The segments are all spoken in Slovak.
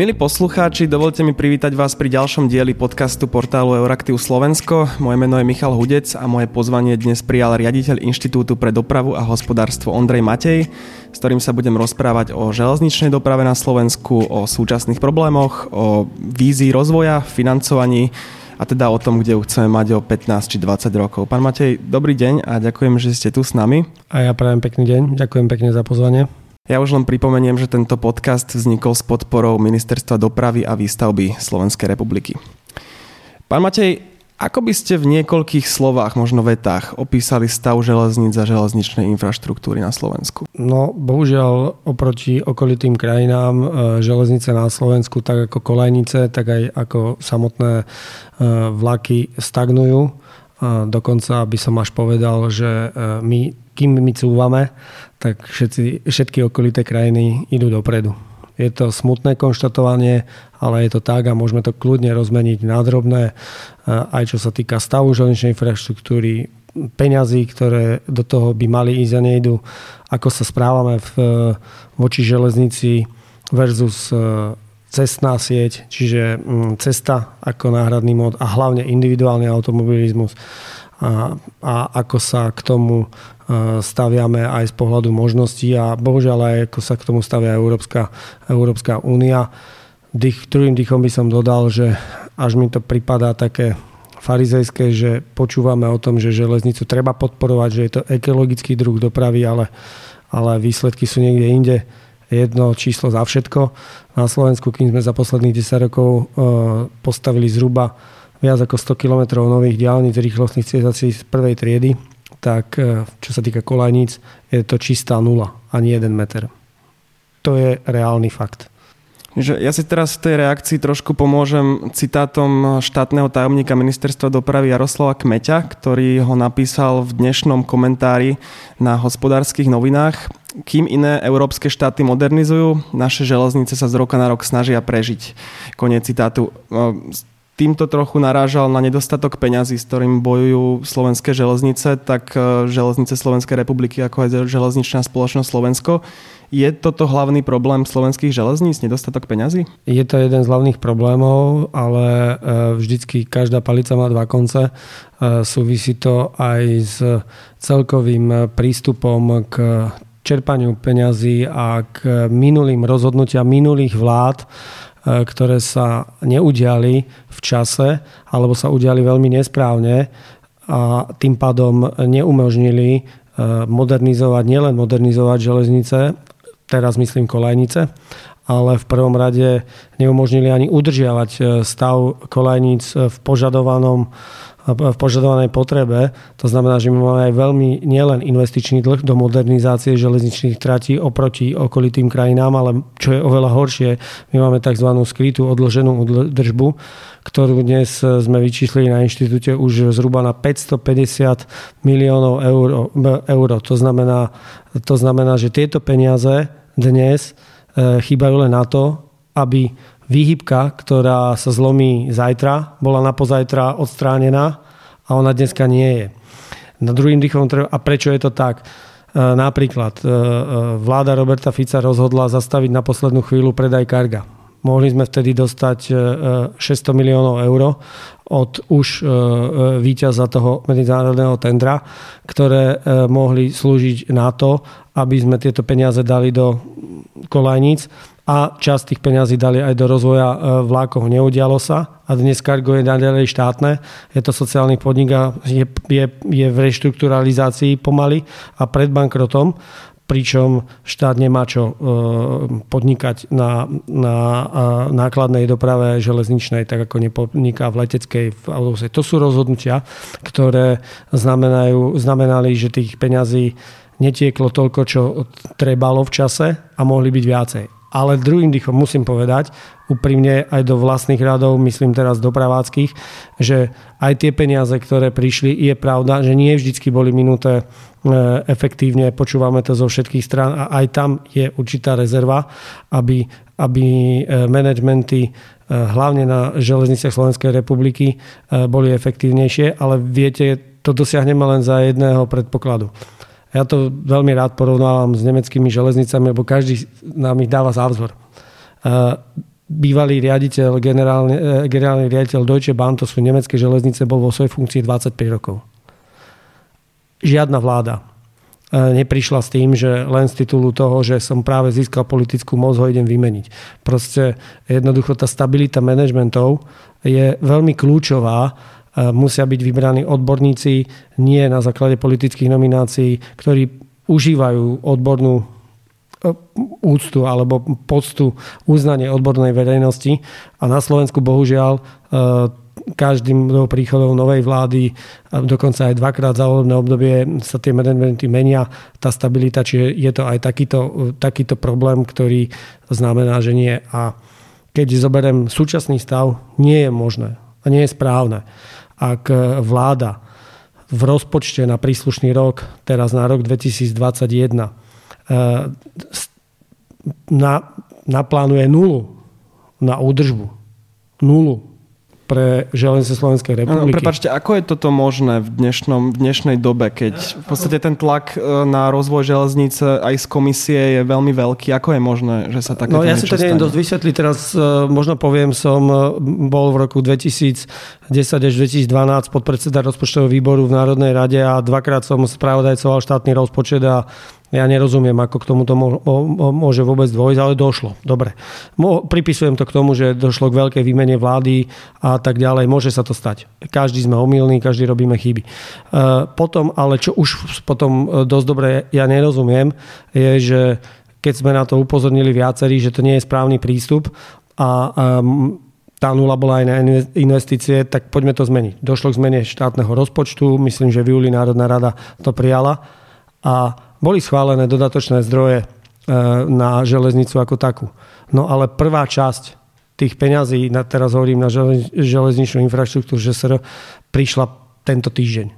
Milí poslucháči, dovolte mi privítať vás pri ďalšom dieli podcastu portálu Euractiv Slovensko. Moje meno je Michal Hudec a moje pozvanie dnes prijal riaditeľ Inštitútu pre dopravu a hospodárstvo Ondrej Matej, s ktorým sa budem rozprávať o železničnej doprave na Slovensku, o súčasných problémoch, o vízii rozvoja, financovaní a teda o tom, kde ju chceme mať o 15 či 20 rokov. Pán Matej, dobrý deň a ďakujem, že ste tu s nami. A ja prajem pekný deň, ďakujem pekne za pozvanie. Ja už len pripomeniem, že tento podcast vznikol s podporou Ministerstva dopravy a výstavby Slovenskej republiky. Pán Matej, ako by ste v niekoľkých slovách, možno vetách, opísali stav železníc a železničnej infraštruktúry na Slovensku? No, bohužiaľ, oproti okolitým krajinám, železnice na Slovensku, tak ako kolejnice, tak aj ako samotné vlaky stagnujú. Dokonca by som až povedal, že kým my cúvame, tak všetky okolité krajiny idú dopredu. Je to smutné konštatovanie, ale je to tak a môžeme to kľudne rozmeniť na drobné, aj čo sa týka stavu železničnej infraštruktúry, peňazí, ktoré do toho by mali ísť a nejdú, ako sa správame voči železnici versus cestná sieť, čiže cesta ako náhradný mód a hlavne individuálny automobilizmus a ako sa k tomu staviame aj z pohľadu možností a bohužiaľ aj ako sa k tomu stavia Európska únia. Druhým dýchom by som dodal, že až mi to pripadá také farizejské, že počúvame o tom, že železnicu treba podporovať, že je to ekologický druh dopravy, ale výsledky sú niekde inde. Jedno číslo za všetko. Na Slovensku, kým sme za posledných 10 rokov postavili zhruba viac ako 100 km nových diaľnic rýchlostných ciest asi z prvej triedy, tak čo sa týka koľajníc, je to čistá nula, ani 1 meter. To je reálny fakt. Ja si teraz v tej reakcii trošku pomôžem citátom štátneho tajomníka Ministerstva dopravy Jaroslava Kmeťa, ktorý ho napísal v dnešnom komentári na Hospodárskych novinách. Kým iné európske štáty modernizujú, naše železnice sa z roka na rok snažia prežiť. Koniec citátu. Týmto trochu narážal na nedostatok peňazí, s ktorým bojujú slovenské železnice, tak Železnice Slovenskej republiky, ako aj Železničná spoločnosť Slovensko. Je toto hlavný problém slovenských železníc, nedostatok peňazí? Je to jeden z hlavných problémov, ale vždycky každá palica má dva konce. Súvisí to aj s celkovým prístupom k čerpaniu peňazí a k minulým rozhodnutiam minulých vlád, ktoré sa neudiali v čase alebo sa udiali veľmi nesprávne a tým pádom neumožnili nielen modernizovať železnice, teraz myslím koľajnice, ale v prvom rade neumožnili ani udržiavať stav koľajníc v požadovanej potrebe. To znamená, že my máme aj veľmi nielen investičný dlh do modernizácie železničných tratí oproti okolitým krajinám, ale čo je oveľa horšie, my máme tzv. Skrytú odloženú údržbu, ktorú dnes sme vyčíslili na inštitúte už zhruba na 550 miliónov eur. To znamená, že tieto peniaze dnes chýbajú len na to, aby výhybka, ktorá sa zlomí zajtra, bola na pozajtra odstránená a ona dneska nie je. Na druhým dýchom treba, a prečo je to tak? Napríklad vláda Roberta Fica rozhodla zastaviť na poslednú chvíľu predaj karga. Mohli sme vtedy dostať 600 miliónov eur od už víťaza toho medzinárodného tendra, ktoré mohli slúžiť na to, aby sme tieto peniaze dali do koľajníc a časť tých peňazí dali aj do rozvoja vlákov. Neudialo sa a dnes kargo je naďalej štátne. Je to sociálny podnik a je v reštrukturalizácii pomaly a pred bankrotom, pričom štát nemá čo podnikať na nákladnej doprave železničnej, tak ako nepodniká v leteckej, v autobusnej. To sú rozhodnutia, ktoré znamenali, že tých peňazí netieklo toľko, čo trebalo v čase a mohli byť viacej. Ale druhým dýchom musím povedať, úprimne aj do vlastných radov, myslím teraz dopraváckých, že aj tie peniaze, ktoré prišli, je pravda, že nie vždycky boli minuté efektívne, počúvame to zo všetkých strán a aj tam je určitá rezerva, aby managementy hlavne na železnicách Slovenskej republiky boli efektívnejšie, ale viete, to dosiahneme len za jedného predpokladu. Ja to veľmi rád porovnávam s nemeckými železnicami, lebo každý nám ich dáva za vzor. bývalý riaditeľ, generálny riaditeľ Deutsche Bahn, to sú nemecké železnice, bol vo svojej funkcii 25 rokov. Žiadna vláda neprišla s tým, že len z titulu toho, že som práve získal politickú moc, ho idem vymeniť. Proste jednoducho tá stabilita manažmentov je veľmi kľúčová. Musia byť vybraní odborníci, nie na základe politických nominácií, ktorí užívajú odbornú úctu alebo poctu, uznanie odbornej verejnosti. A na Slovensku bohužiaľ každým do príchodov novej vlády, dokonca aj dvakrát za volebné obdobie sa tie managementy menia, tá stabilita, čiže je to aj takýto problém, ktorý znamená, že nie. A keď zoberiem súčasný stav, nie je možné a nie je správne, ak vláda v rozpočte na príslušný rok, teraz na rok 2021, naplánuje nulu na údržbu. Nulu pre Železnice Slovenskej republiky. Prepáčte, ako je toto možné v dnešnej dobe, keď v podstate ten tlak na rozvoj železnice aj z komisie je veľmi veľký? Ako je možné, že sa takéto niečo stane? Ja si to neviem dosť vysvetliť. Teraz možno poviem, som bol v roku 2010 až 2012 podpredseda rozpočtového výboru v Národnej rade a dvakrát som spravodajcoval štátny rozpočet a ja nerozumiem, ako k tomu to môže vôbec dôjsť, ale došlo. Dobre. Pripisujem to k tomu, že došlo k veľkej výmene vlády a tak ďalej. Môže sa to stať. Každý sme omylní, každý robíme chyby. Potom, ale čo už potom dosť dobre ja nerozumiem, je, že keď sme na to upozornili viacerí, že to nie je správny prístup a tá nula bola aj na investície, tak poďme to zmeniť. Došlo k zmene štátneho rozpočtu, myslím, že v júli Národná rada to prijala a boli schválené dodatočné zdroje na železnicu ako takú. No ale prvá časť tých peňazí, teraz hovorím na železničnú infraštruktúru ŽSR, prišla tento týždeň.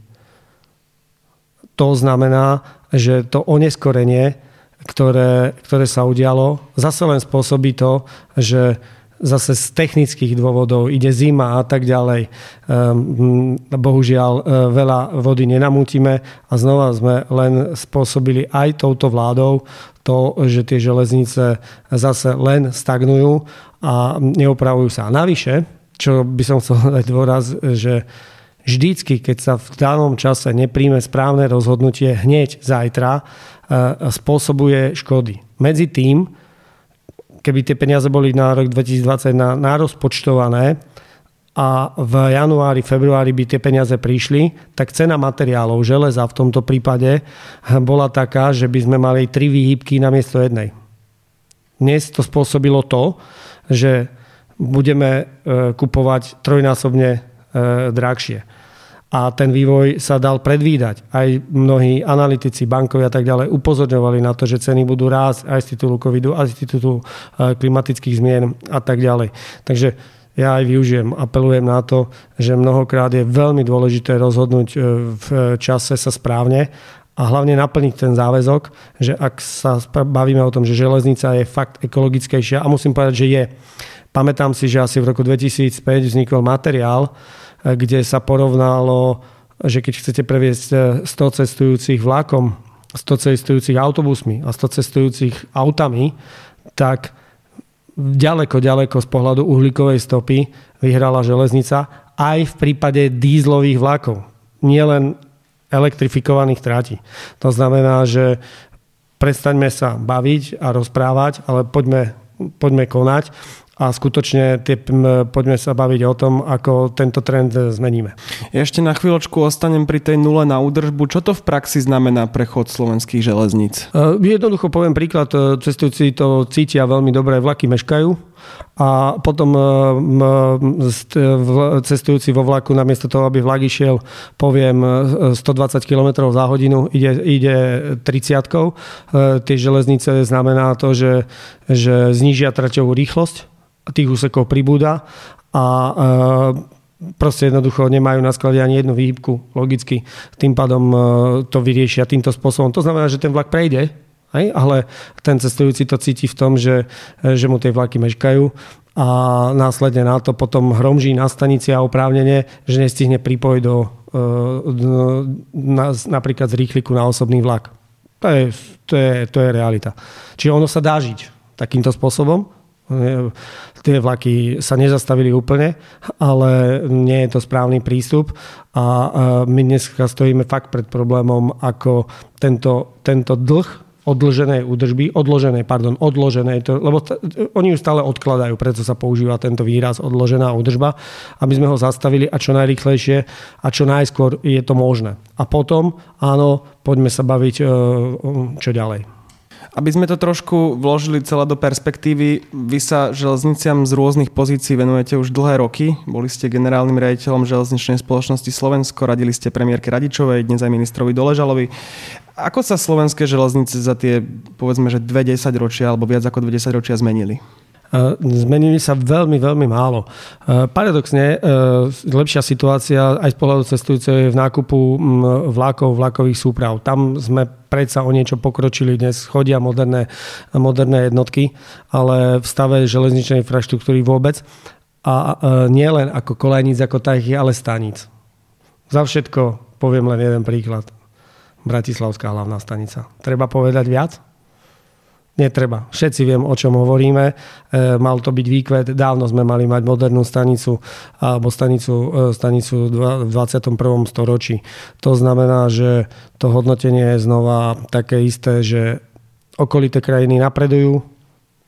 To znamená, že to oneskorenie, ktoré sa udialo, zase len spôsobí to, že zase z technických dôvodov, ide zima a tak ďalej. Bohužiaľ veľa vody nenamútime a znova sme len spôsobili aj touto vládou to, že tie železnice zase len stagnujú a neopravujú sa. A navyše, čo by som chcel dať dôraz, že vždycky, keď sa v danom čase nepríjme správne rozhodnutie hneď zajtra, spôsobuje škody. Medzi tým, keby tie peniaze boli na rok 2020 narozpočtované a v januári, februári by tie peniaze prišli, tak cena materiálov, železa v tomto prípade, bola taká, že by sme mali 3 výhybky namiesto jednej. Dnes to spôsobilo to, že budeme kupovať trojnásobne drahšie. A ten vývoj sa dal predvídať. Aj mnohí analytici, bankovi a tak ďalej upozorňovali na to, že ceny budú rásť aj z titulu covidu, aj z titulu klimatických zmien a tak ďalej. Takže ja aj využijem, apelujem na to, že mnohokrát je veľmi dôležité rozhodnúť v čase sa správne a hlavne naplniť ten záväzok, že ak sa bavíme o tom, že železnica je fakt ekologickejšia, a musím povedať, že je. Pamätám si, že asi v roku 2005 vznikol materiál, kde sa porovnalo, že keď chcete previesť 100 cestujúcich vlakom, 100 cestujúcich autobusmi a 100 cestujúcich autami, tak ďaleko z pohľadu uhlíkovej stopy vyhrala železnica aj v prípade dízlových vlakov, nielen elektrifikovaných trati. To znamená, že prestaňme sa baviť a rozprávať, ale poďme konať. A skutočne poďme sa baviť o tom, ako tento trend zmeníme. Ešte na chvíľočku ostanem pri tej nule na údržbu. Čo to v praxi znamená pre chod slovenských železníc? Jednoducho poviem príklad. Cestujúci to cítia veľmi dobre, vlaky meškajú a potom cestujúci vo vlaku namiesto toho, aby vlak išiel, poviem, 120 km za hodinu, ide 30-kou. Tie železnice znamená to, že znížia traťovú rýchlosť, tých úsekov pribúda a proste jednoducho nemajú na sklade ani jednu výhybku, logicky. Tým pádom to vyriešia týmto spôsobom. To znamená, že ten vlak prejde, ale ten cestujúci to cíti v tom, že mu tie vlaky meškajú a následne na to potom hromží na stanici a oprávnene, že nestihne pripoj napríklad z rýchliku na osobný vlak. To je realita. Čiže ono sa dá žiť takýmto spôsobom, Tie vlaky sa nezastavili úplne, ale nie je to správny prístup a my dneska stojíme fakt pred problémom, ako tento dlh odložené údržby, odložené, lebo oni ju stále odkladajú, preto sa používa tento výraz odložená údržba, aby sme ho zastavili a čo najrýchlejšie a čo najskôr je to možné. A potom, áno, poďme sa baviť, čo ďalej. Aby sme to trošku vložili celé do perspektívy, vy sa železniciam z rôznych pozícií venujete už dlhé roky. Boli ste generálnym riaditeľom Železničnej spoločnosti Slovensko, radili ste premiérke Radičovej, dnes aj ministrovi Doležalovi. Ako sa slovenské železnice za tie, povedzme, že 20 ročia alebo viac ako 20 ročia zmenili? Zmenili sa veľmi, veľmi málo. Paradoxne, lepšia situácia aj z pohľadu cestujúceho je v nákupu vlákov, vlakových súprav. Tam sme predsa o niečo pokročili. Dnes chodia moderné jednotky, ale v stave železničnej infraštruktúry vôbec. A nie len ako kolejníc, ako tajchy, ale staníc. Za všetko poviem len jeden príklad. Bratislavská hlavná stanica. Treba povedať viac? Netreba. Všetci viem, o čom hovoríme. Mal to byť výkvet. Dávno sme mali mať modernú stanicu alebo stanicu v 21. storočí. To znamená, že to hodnotenie je znova také isté, že okolité krajiny napredujú,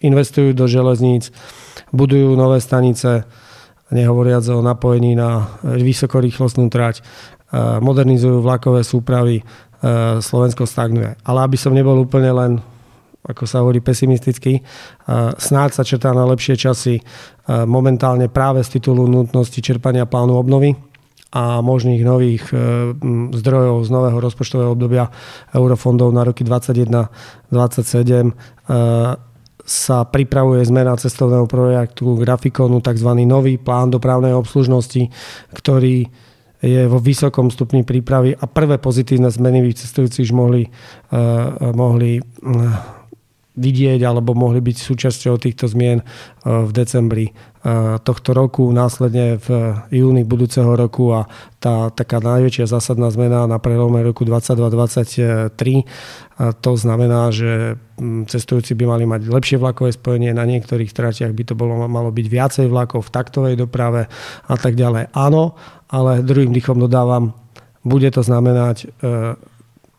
investujú do železníc, budujú nové stanice, nehovoriac o napojení na vysokorýchlostnú trať, modernizujú vlakové súpravy, Slovensko stagnuje. Ale aby som nebol úplne len, ako sa hovorí, pesimisticky. Snáď sa čertá na lepšie časy momentálne práve z titulu nutnosti čerpania plánu obnovy a možných nových zdrojov z nového rozpočtového obdobia eurofondov na roky 2021-2027 sa pripravuje zmena cestovného projektu grafikonu, tzv. Nový plán dopravnej obslužnosti, ktorý je vo vysokom stupni prípravy a prvé pozitívne zmeny by cestujúci už mohli vidieť alebo mohli byť súčasťou týchto zmien v decembri tohto roku, následne v júni budúceho roku a tá taká najväčšia zásadná zmena na prelome roku 2022-2023. To znamená, že cestujúci by mali mať lepšie vlakové spojenie, na niektorých tratiach by to malo byť viacej vlakov v taktovej doprave a tak ďalej. Áno, ale druhým dýchom dodávam, bude to znamenať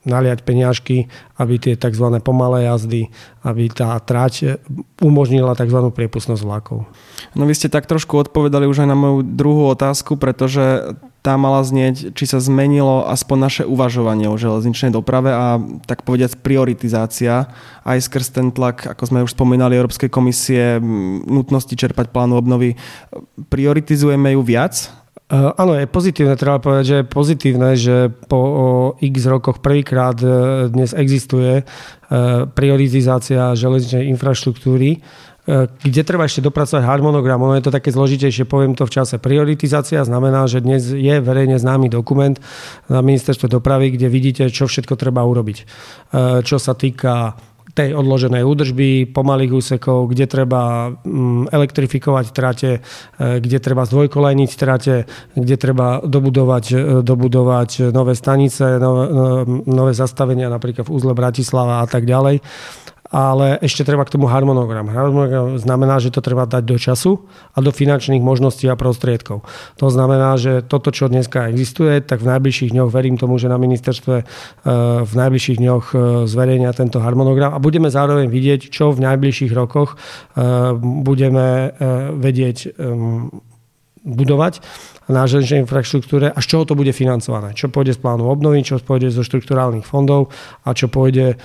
naliať peniažky, aby tie tzv. Pomalé jazdy, aby tá trať umožnila tzv. Priepustnosť vlakov. No vy ste tak trošku odpovedali už aj na moju druhú otázku, pretože tá mala znieť, či sa zmenilo aspoň naše uvažovanie o železničnej doprave a tak povediať prioritizácia aj skrz ten tlak, ako sme už spomínali, Európskej komisie, nutnosti čerpať plánu obnovy. Prioritizujeme ju viac? Áno, je pozitívne, treba povedať, že je pozitívne, že po x rokoch prvýkrát dnes existuje prioritizácia železničnej infraštruktúry, kde treba ešte dopracovať harmonogram. Ono je to také zložitejšie, poviem to v čase. Prioritizácia znamená, že dnes je verejne známy dokument na ministerstve dopravy, kde vidíte, čo všetko treba urobiť. Čo sa týka tej odloženej údržby, pomalých úsekov, kde treba elektrifikovať trate, kde treba zdvojkolejniť trate, kde treba dobudovať nové stanice, nové zastavenia, napríklad v uzle Bratislava a tak ďalej. Ale ešte treba k tomu harmonogram. Harmonogram znamená, že to treba dať do času a do finančných možností a prostriedkov. To znamená, že toto, čo dneska existuje, tak v najbližších dňoch, verím tomu, že na ministerstve v najbližších dňoch zverejnia tento harmonogram a budeme zároveň vidieť, čo v najbližších rokoch budeme vedieť budovať na železničnej infraštruktúre a z čoho to bude financované. Čo pôjde z plánu obnovy, čo pôjde zo štrukturálnych fondov a čo pôjde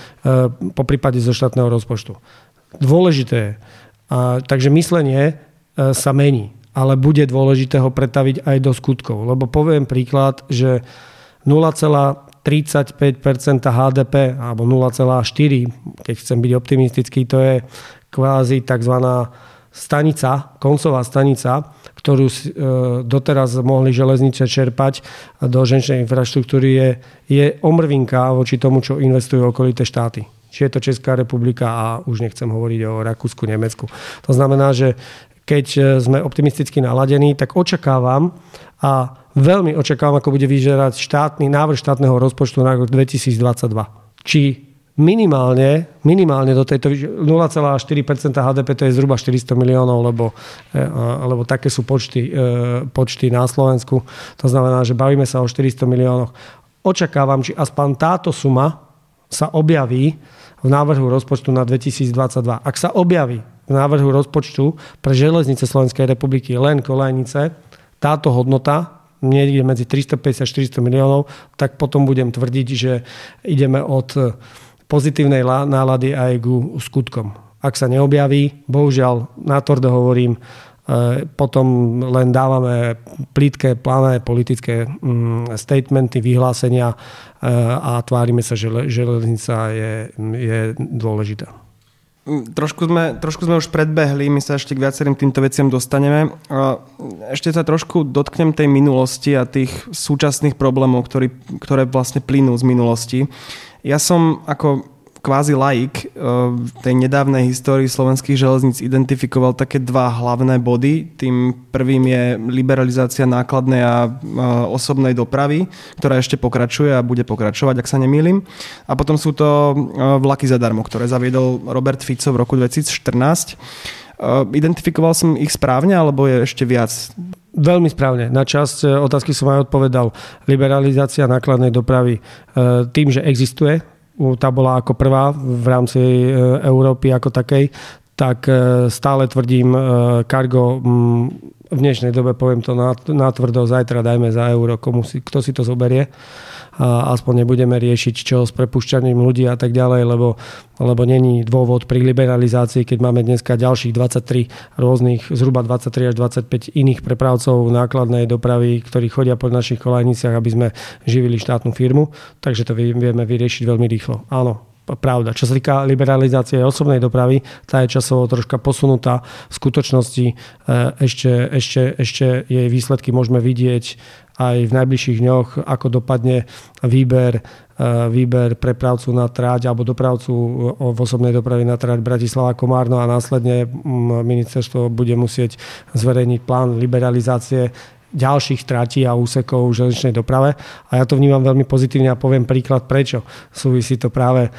po prípade zo štátneho rozpočtu. Dôležité je. Takže myslenie sa mení, ale bude dôležité ho pretaviť aj do skutkov. Lebo poviem príklad, že 0,35% HDP alebo 0,4, keď chcem byť optimistický, to je kvázi takzvaná stanica, koncová stanica, ktorú doteraz mohli železnice čerpať do železničnej infraštruktúry, je omrvinka voči tomu, čo investujú okolité štáty. Či je to Česká republika a už nechcem hovoriť o Rakúsku, Nemecku. To znamená, že keď sme optimisticky naladení, tak očakávam a veľmi očakávam, ako bude vyzerať návrh štátneho rozpočtu na rok 2022. Či minimálne do tejto 0,4% HDP, to je zhruba 400 miliónov, lebo také sú počty na Slovensku. To znamená, že bavíme sa o 400 miliónoch. Očakávam, či aspoň táto suma sa objaví v návrhu rozpočtu na 2022. Ak sa objaví v návrhu rozpočtu pre Železnice Slovenskej republiky len kolejnice, táto hodnota niekde medzi 350 a 400 miliónov, tak potom budem tvrdiť, že ideme od pozitívnej nálady aj k skutkom. Ak sa neobjaví, bohužiaľ, natvrdo hovorím, potom len dávame plitké, plané politické statementy, vyhlásenia a tvárime sa, že železnica je dôležitá. Trošku sme už predbehli, my sa ešte k viacerým týmto veciam dostaneme. Ešte sa trošku dotknem tej minulosti a tých súčasných problémov, ktoré vlastne plynú z minulosti. Ja som ako kvázi laik v tej nedávnej histórii slovenských železníc identifikoval také dva hlavné body. Tým prvým je liberalizácia nákladnej a osobnej dopravy, ktorá ešte pokračuje a bude pokračovať, ak sa nemýlim. A potom sú to vlaky zadarmo, ktoré zaviedol Robert Fico v roku 2014. Identifikoval som ich správne, alebo je ešte viac? Veľmi správne. Na časť otázky som aj odpovedal. Liberalizácia nákladnej dopravy tým, že existuje, tá bola ako prvá v rámci Európy ako takej, tak stále tvrdím kargo v dnešnej dobe, poviem to natvrdo, zajtra dajme za euro, kto si to zoberie. A aspoň nebudeme riešiť čo s prepušťaním ľudí a tak ďalej, lebo není dôvod pri liberalizácii, keď máme dneska ďalších 23 až 25 iných prepravcov nákladnej dopravy, ktorí chodia po našich kolejniciach, aby sme živili štátnu firmu, takže to vieme vyriešiť veľmi rýchlo. Áno, pravda. Čo sa týka liberalizácie osobnej dopravy, tá je časovo troška posunutá. V skutočnosti ešte jej výsledky môžeme vidieť aj v najbližších dňoch, ako dopadne výber prepravcu na tráť alebo dopravcu v osobnej doprave na tráť Bratislava-Komárno a následne ministerstvo bude musieť zverejniť plán liberalizácie ďalších tratí a úsekov v železničnej doprave. A ja to vnímam veľmi pozitívne a poviem príklad prečo. Súvisí to práve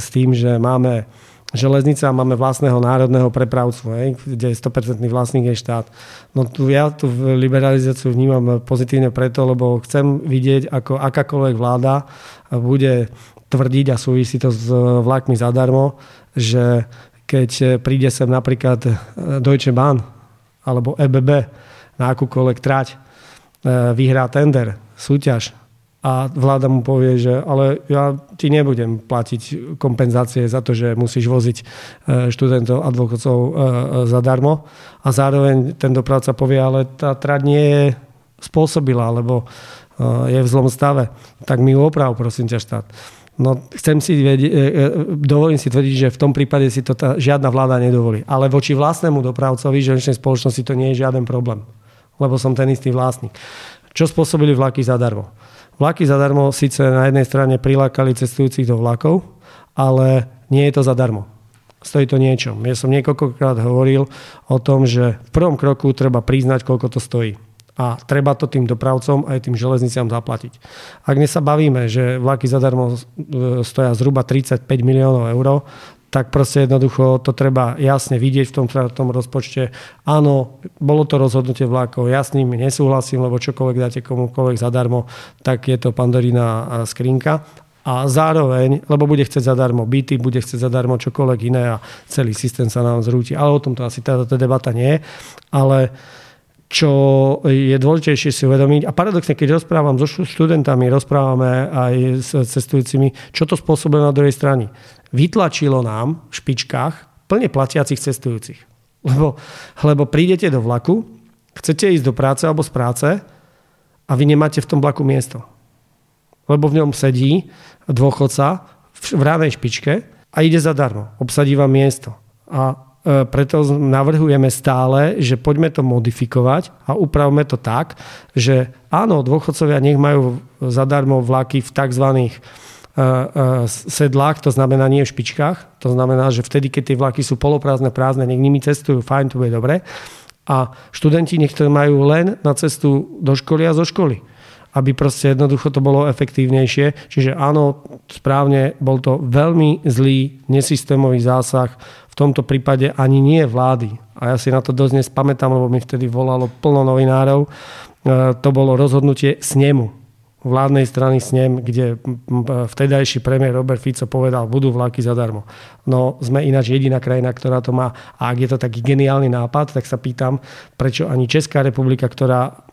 s tým, že máme železnice a máme vlastného národného prepravcu, kde 100% vlastník je štát. No ja tú liberalizáciu vnímam pozitívne preto, lebo chcem vidieť, ako akákoľvek vláda bude tvrdiť, a súvisí to s vlákmi zadarmo, že keď príde sem napríklad Deutsche Bahn alebo EBB, na akúkoľvek trať, vyhrá tender, súťaž a vláda mu povie, že ale ja ti nebudem platiť kompenzácie za to, že musíš voziť študentov a dôchodcov zadarmo a zároveň ten dopravca povie, ale tá trať nie je spôsobila, lebo je v zlom stave, tak mi ju oprav, prosím ťa štát. No, dovolím si tvrdiť, že v tom prípade si to žiadna vláda nedovolí. Ale voči vlastnému dopravcovi železničnej spoločnosti to nie je žiaden problém. Lebo som ten istý vlastník. Čo spôsobili vlaky zadarmo? Vlaky zadarmo síce na jednej strane prilákali cestujúcich do vlakov, ale nie je to zadarmo. Stojí to niečo. Ja som niekoľkokrát hovoril o tom, že v prvom kroku treba priznať, koľko to stojí. A treba to tým dopravcom aj tým železniciam zaplatiť. Ak dnes sa bavíme, že vlaky zadarmo stoja zhruba 35 miliónov eur, tak proste jednoducho to treba jasne vidieť v tom rozpočte. Áno, bolo to rozhodnutie vlákov, ja s ním nesúhlasím, lebo čokoľvek dáte komukoľvek zadarmo, tak je to pandorína skrinka. A zároveň, lebo bude chcieť zadarmo byty, bude chcieť zadarmo čokoľvek iné a celý systém sa nám zrúti. Ale o tom to asi táto debata nie je. Ale čo je dôležitejšie si uvedomiť. A paradoxne, keď rozprávam so študentami, rozprávame aj s cestujúcimi, čo to spôsobuje na druhej strane. Vytlačilo nám v špičkách plne platiacich cestujúcich. Lebo prídete do vlaku, chcete ísť do práce alebo z práce a vy nemáte v tom vlaku miesto. Lebo v ňom sedí dôchodca v ranej špičke a ide zadarmo. Obsadí vám miesto. A preto navrhujeme stále, že poďme to modifikovať a upravme to tak, že áno, dôchodcovia nech majú zadarmo vlaky v tzv. Sedlách, to znamená nie v špičkách, to znamená, že vtedy, keď tie vlaky sú poloprázdne, prázdne, nech nimi cestujú, fajn, to bude dobre. A študenti nech to majú len na cestu do školy a zo školy. aby proste jednoducho to bolo efektívnejšie. Čiže áno, správne, bol to veľmi zlý, nesystémový zásah, v tomto prípade ani nie vlády. A ja si na to dosť nespamätám, lebo mi vtedy volalo plno novinárov. To bolo rozhodnutie snemu, vládnej strany snem, kde vtedajší premiér Robert Fico povedal, budú vláky zadarmo. No sme ináč jediná krajina, ktorá to má. A ak je to taký geniálny nápad, tak sa pýtam, prečo ani Česká republika, ktorá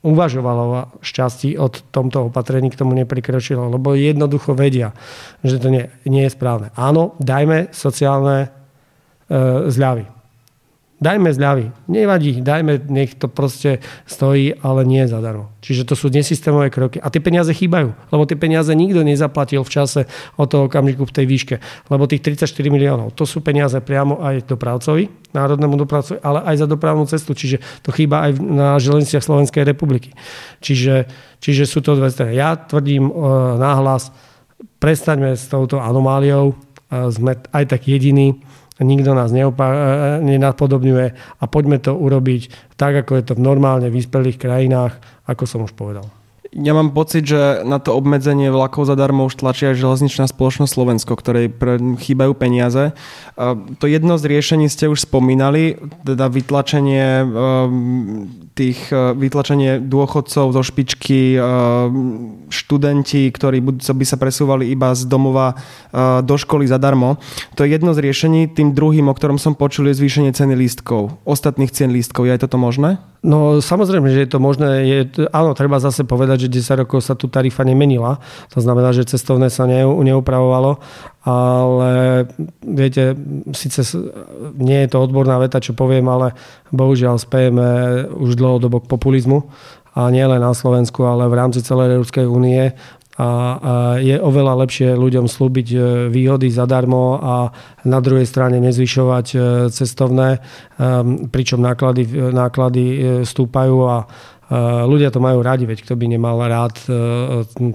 uvažovala šťastí od tomto opatrení, k tomu neprikročila, lebo jednoducho vedia, že to nie je správne. Áno, dajme sociálne zľavy. Dajme zľavy. Nevadí, dajme, nech to proste stojí, ale nie zadarmo. Čiže to sú nesystémové kroky. A tie peniaze chýbajú, lebo tie peniaze nikto nezaplatil v čase od toho okamžiku v tej výške. Lebo tých 34 miliónov, to sú peniaze priamo aj dopravcovi, národnému dopravcovi, ale aj za dopravnú cestu. Čiže to chýba aj na železniciach Slovenskej republiky. Čiže sú to dve strany. Ja tvrdím nahlas, prestaňme s touto anomáliou, sme aj tak jediní, nikto nás nenapodobňuje a poďme to urobiť tak, ako je to v normálne vyspelých krajinách, ako som už povedal. Ja mám pocit, že na to obmedzenie vlakov zadarmo už tlačí aj Železničná spoločnosť Slovensko, ktorej chýbajú peniaze. To jedno z riešení ste už spomínali, teda vytlačenie dôchodcov zo špičky, študenti, ktorí by sa presúvali iba z domova do školy zadarmo. To je jedno z riešení. Tým druhým, o ktorom som počul, je zvýšenie ceny lístkov, ostatných cien lístkov. Je aj toto možné? No samozrejme, že je to možné. Áno, treba zase povedať, že 10 rokov sa tu tarifa nemenila. To znamená, že cestovné sa neupravovalo. Ale viete, síce nie je to odborná veta, čo poviem, ale bohužiaľ spejeme už dlhodobo k populizmu. A nie len na Slovensku, ale v rámci celej Európskej únie. A je oveľa lepšie ľuďom slúbiť výhody zadarmo a na druhej strane nezvyšovať cestovné, pričom náklady stúpajú a ľudia to majú radi, veď kto by nemal rád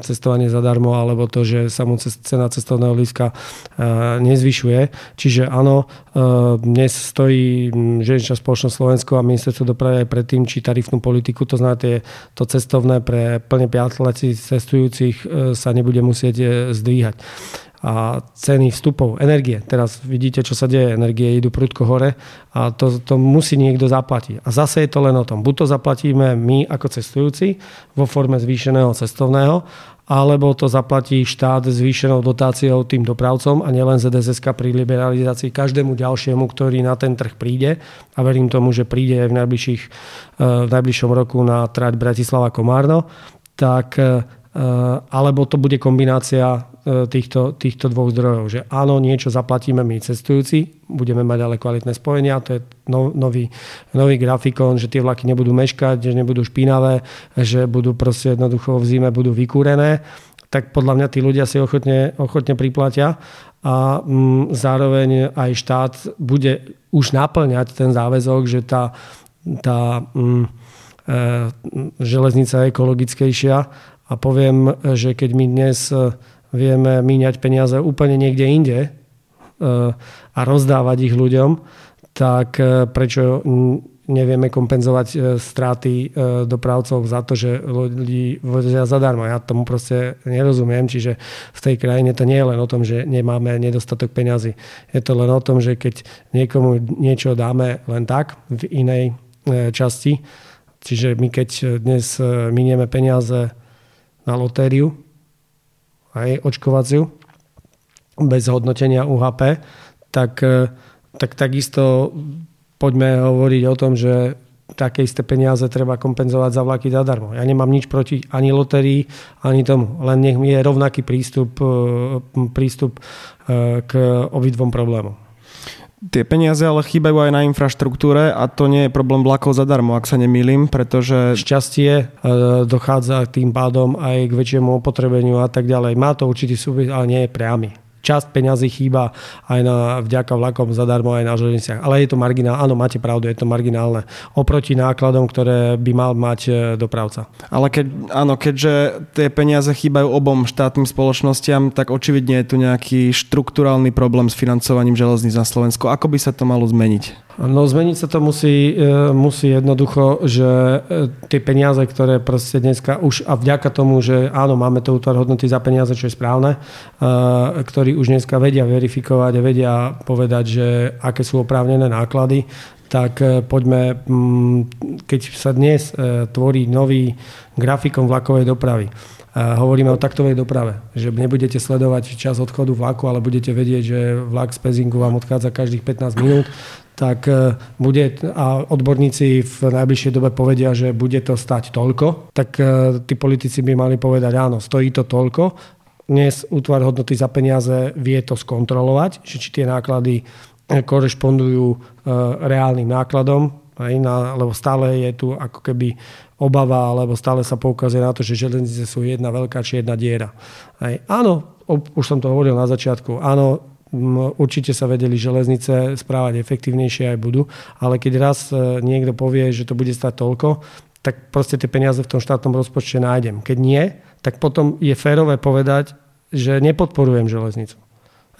cestovanie zadarmo alebo to, že sa mu cena cestovného lístka nezvyšuje. Čiže áno, dnes stojí Železničná spoločnosť Slovensko a ministerstvo dopravy aj pred tým, či tarifnú politiku, to znamená to cestovné pre plne piatletí cestujúcich sa nebude musieť zdvíhať. A ceny vstupov, energie. Teraz vidíte, čo sa deje. Energie idú prudko hore a to musí niekto zaplatiť. A zase je to len o tom. Buď to zaplatíme my ako cestujúci vo forme zvýšeného cestovného, alebo to zaplatí štát zvýšenou dotáciou tým dopravcom a nielen ZDSSK pri liberalizácii každému ďalšiemu, ktorý na ten trh príde. A verím tomu, že príde aj v najbližšom roku na trať Bratislava-Komárno. Tak alebo to bude kombinácia týchto dvoch zdrojov. Že áno, niečo zaplatíme my cestujúci, budeme mať ale kvalitné spojenia, to je nový grafikon, že tie vlaky nebudú meškať, že nebudú špinavé, že budú proste jednoducho v zime budú vykúrené, tak podľa mňa tí ľudia si ochotne priplatia a zároveň aj štát bude už naplňať ten záväzok, že tá železnica je ekologickejšia. A poviem, že keď my dnes vieme míňať peniaze úplne niekde inde a rozdávať ich ľuďom, tak prečo nevieme kompenzovať straty dopravcov za to, že ľudí vozia zadarmo. Ja tomu proste nerozumiem, čiže v tej krajine to nie je len o tom, že nemáme nedostatok peňazí. Je to len o tom, že keď niekomu niečo dáme len tak v inej časti, čiže my keď dnes minieme peniaze na lotériu, aj očkovaciu, bez hodnotenia UHP, tak takisto poďme hovoriť o tom, že také isté peniaze treba kompenzovať za vlaky zadarmo. Ja nemám nič proti ani lotérii, ani tomu. Len nech mi je rovnaký prístup k obidvom problémom. Tie peniaze ale chýbajú aj na infraštruktúre a to nie je problém vlakov zadarmo, ak sa nemýlim, pretože šťastie dochádza tým pádom aj k väčšiemu opotrebeniu a tak ďalej. Má to určitý súvis, ale nie je priamy. Časť peňazí chýba aj vďaka vlakom zadarmo aj na železnicách. Ale je to marginálne. Áno, máte pravdu, je to marginálne. Oproti nákladom, ktoré by mal mať dopravca. Ale keďže tie peniaze chýbajú obom štátnym spoločnostiam, tak očividne je tu nejaký štrukturálny problém s financovaním železníc na Slovensku. Ako by sa to malo zmeniť? No zmeniť sa to musí jednoducho, že tie peniaze, ktoré proste dneska už a vďaka tomu, že áno, máme to útvar hodnoty za peniaze, čo je správne, ktorí už dneska vedia verifikovať a vedia povedať, že aké sú oprávnené náklady, tak poďme, keď sa dnes tvorí nový grafikom vlakovej dopravy. Hovoríme o taktovej doprave, že nebudete sledovať čas odchodu vlaku, ale budete vedieť, že vlak z Pezingu vám odchádza každých 15 minút, tak bude a odborníci v najbližšej dobe povedia, že bude to stať toľko, tak tí politici by mali povedať, áno, stojí to toľko. Dnes útvar hodnoty za peniaze vie to skontrolovať, že či tie náklady korešpondujú reálnym nákladom, lebo stále je tu ako keby obava, alebo stále sa poukazuje na to, že železnice sú jedna veľká čierna diera. Áno, už som to hovoril na začiatku, áno, určite sa vedeli železnice správať efektívnejšie aj budú, ale keď raz niekto povie, že to bude stať toľko, tak proste tie peniaze v tom štátnom rozpočte nájdem. Keď nie, tak potom je férové povedať, že nepodporujem železnicu.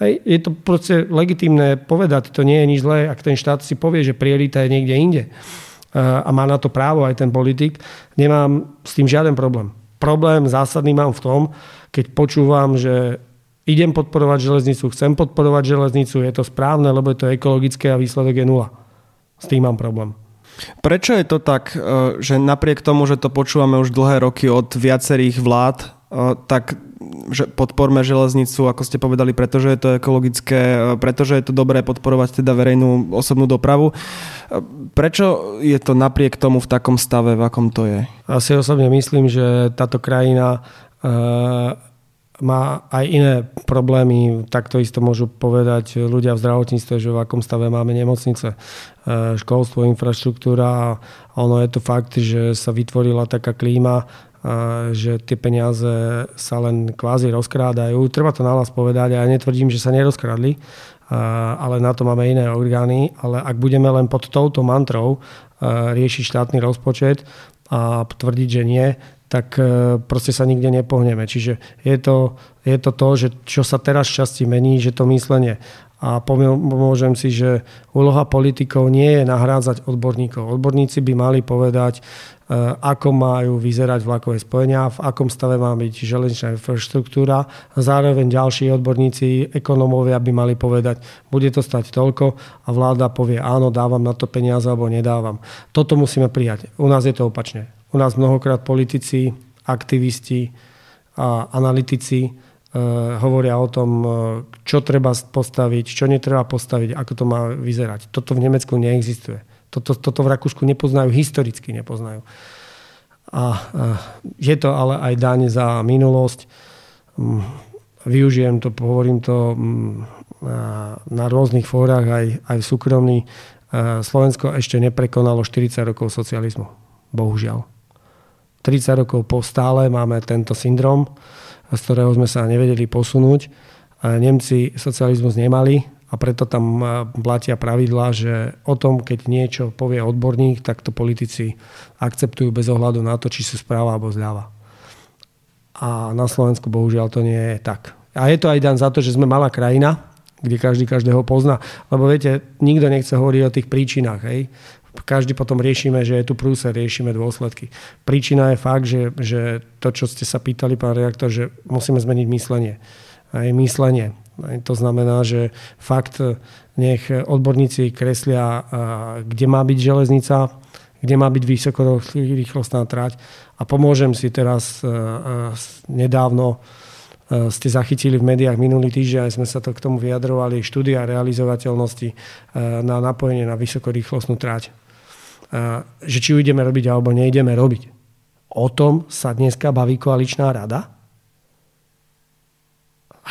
Je to proste legitímne povedať, to nie je nič zlé, ak ten štát si povie, že priorita je niekde inde. A má na to právo aj ten politik, nemám s tým žiaden problém. Problém zásadný mám v tom, keď počúvam, že idem podporovať železnicu, chcem podporovať železnicu, je to správne, lebo je to ekologické a výsledok je nula. S tým mám problém. Prečo je to tak, že napriek tomu, že to počúvame už dlhé roky od viacerých vlád, tak že podporme železnicu, ako ste povedali, pretože je to ekologické, pretože je to dobré podporovať teda verejnú osobnú dopravu. Prečo je to napriek tomu v takom stave, v akom to je? Asi osobne myslím, že táto krajina má aj iné problémy. Takto isto môžu povedať ľudia v zdravotníctve, že v akom stave máme nemocnice, školstvo, infraštruktúra. Ono je to fakt, že sa vytvorila taká klíma, že tie peniaze sa len kvázi rozkrádajú. Treba to nahlas povedať, ja netvrdím, že sa nerozkradli, ale na to máme iné orgány, ale ak budeme len pod touto mantrou riešiť štátny rozpočet a tvrdiť, že nie, tak proste sa nikde nepohneme. Čiže je to, že čo sa teraz časti mení, že to myslenie. A pomôžem si, že úloha politikov nie je nahrádzať odborníkov. Odborníci by mali povedať, ako majú vyzerať vlakové spojenia, v akom stave má byť železničná infraštruktúra. Zároveň ďalší odborníci, ekonómovia by mali povedať, bude to stať toľko a vláda povie, áno, dávam na to peniaze alebo nedávam. Toto musíme prijať. U nás je to opačne. U nás mnohokrát politici, aktivisti a analytici hovoria o tom, čo treba postaviť, čo netreba postaviť, ako to má vyzerať. Toto v Nemecku neexistuje. Toto v Rakúsku nepoznajú, historicky nepoznajú. A je to ale aj daň za minulosť. Využijem to, hovorím to na rôznych fórach, aj v súkromí. Slovensko ešte neprekonalo 40 rokov socializmu. Bohužiaľ. 30 rokov po stále máme tento syndrom, z ktorého sme sa nevedeli posunúť. Nemci socializmus nemali a preto tam platia pravidlá, že o tom, keď niečo povie odborník, tak to politici akceptujú bez ohľadu na to, či sú správa alebo zľava. A na Slovensku bohužiaľ to nie je tak. A je to aj dan za to, že sme malá krajina, kde každý každého pozná. Lebo viete, nikto nechce hovoriť o tých príčinách, hej? Každý potom riešime, že je tu prúser, riešime dôsledky. Príčina je fakt, že to, čo ste sa pýtali, pán redaktor, že musíme zmeniť myslenie. Aj myslenie. Aj to znamená, že fakt nech odborníci kreslia, kde má byť železnica, kde má byť vysokorýchlostná trať. A pomôžem si teraz nedávno, ste zachytili v médiách minulý týždeň, aj sme sa to k tomu vyjadrovali, štúdia realizovateľnosti na napojenie na vysokorýchlostnú trať. Že či ju ideme robiť, alebo neideme robiť. O tom sa dneska baví koaličná rada?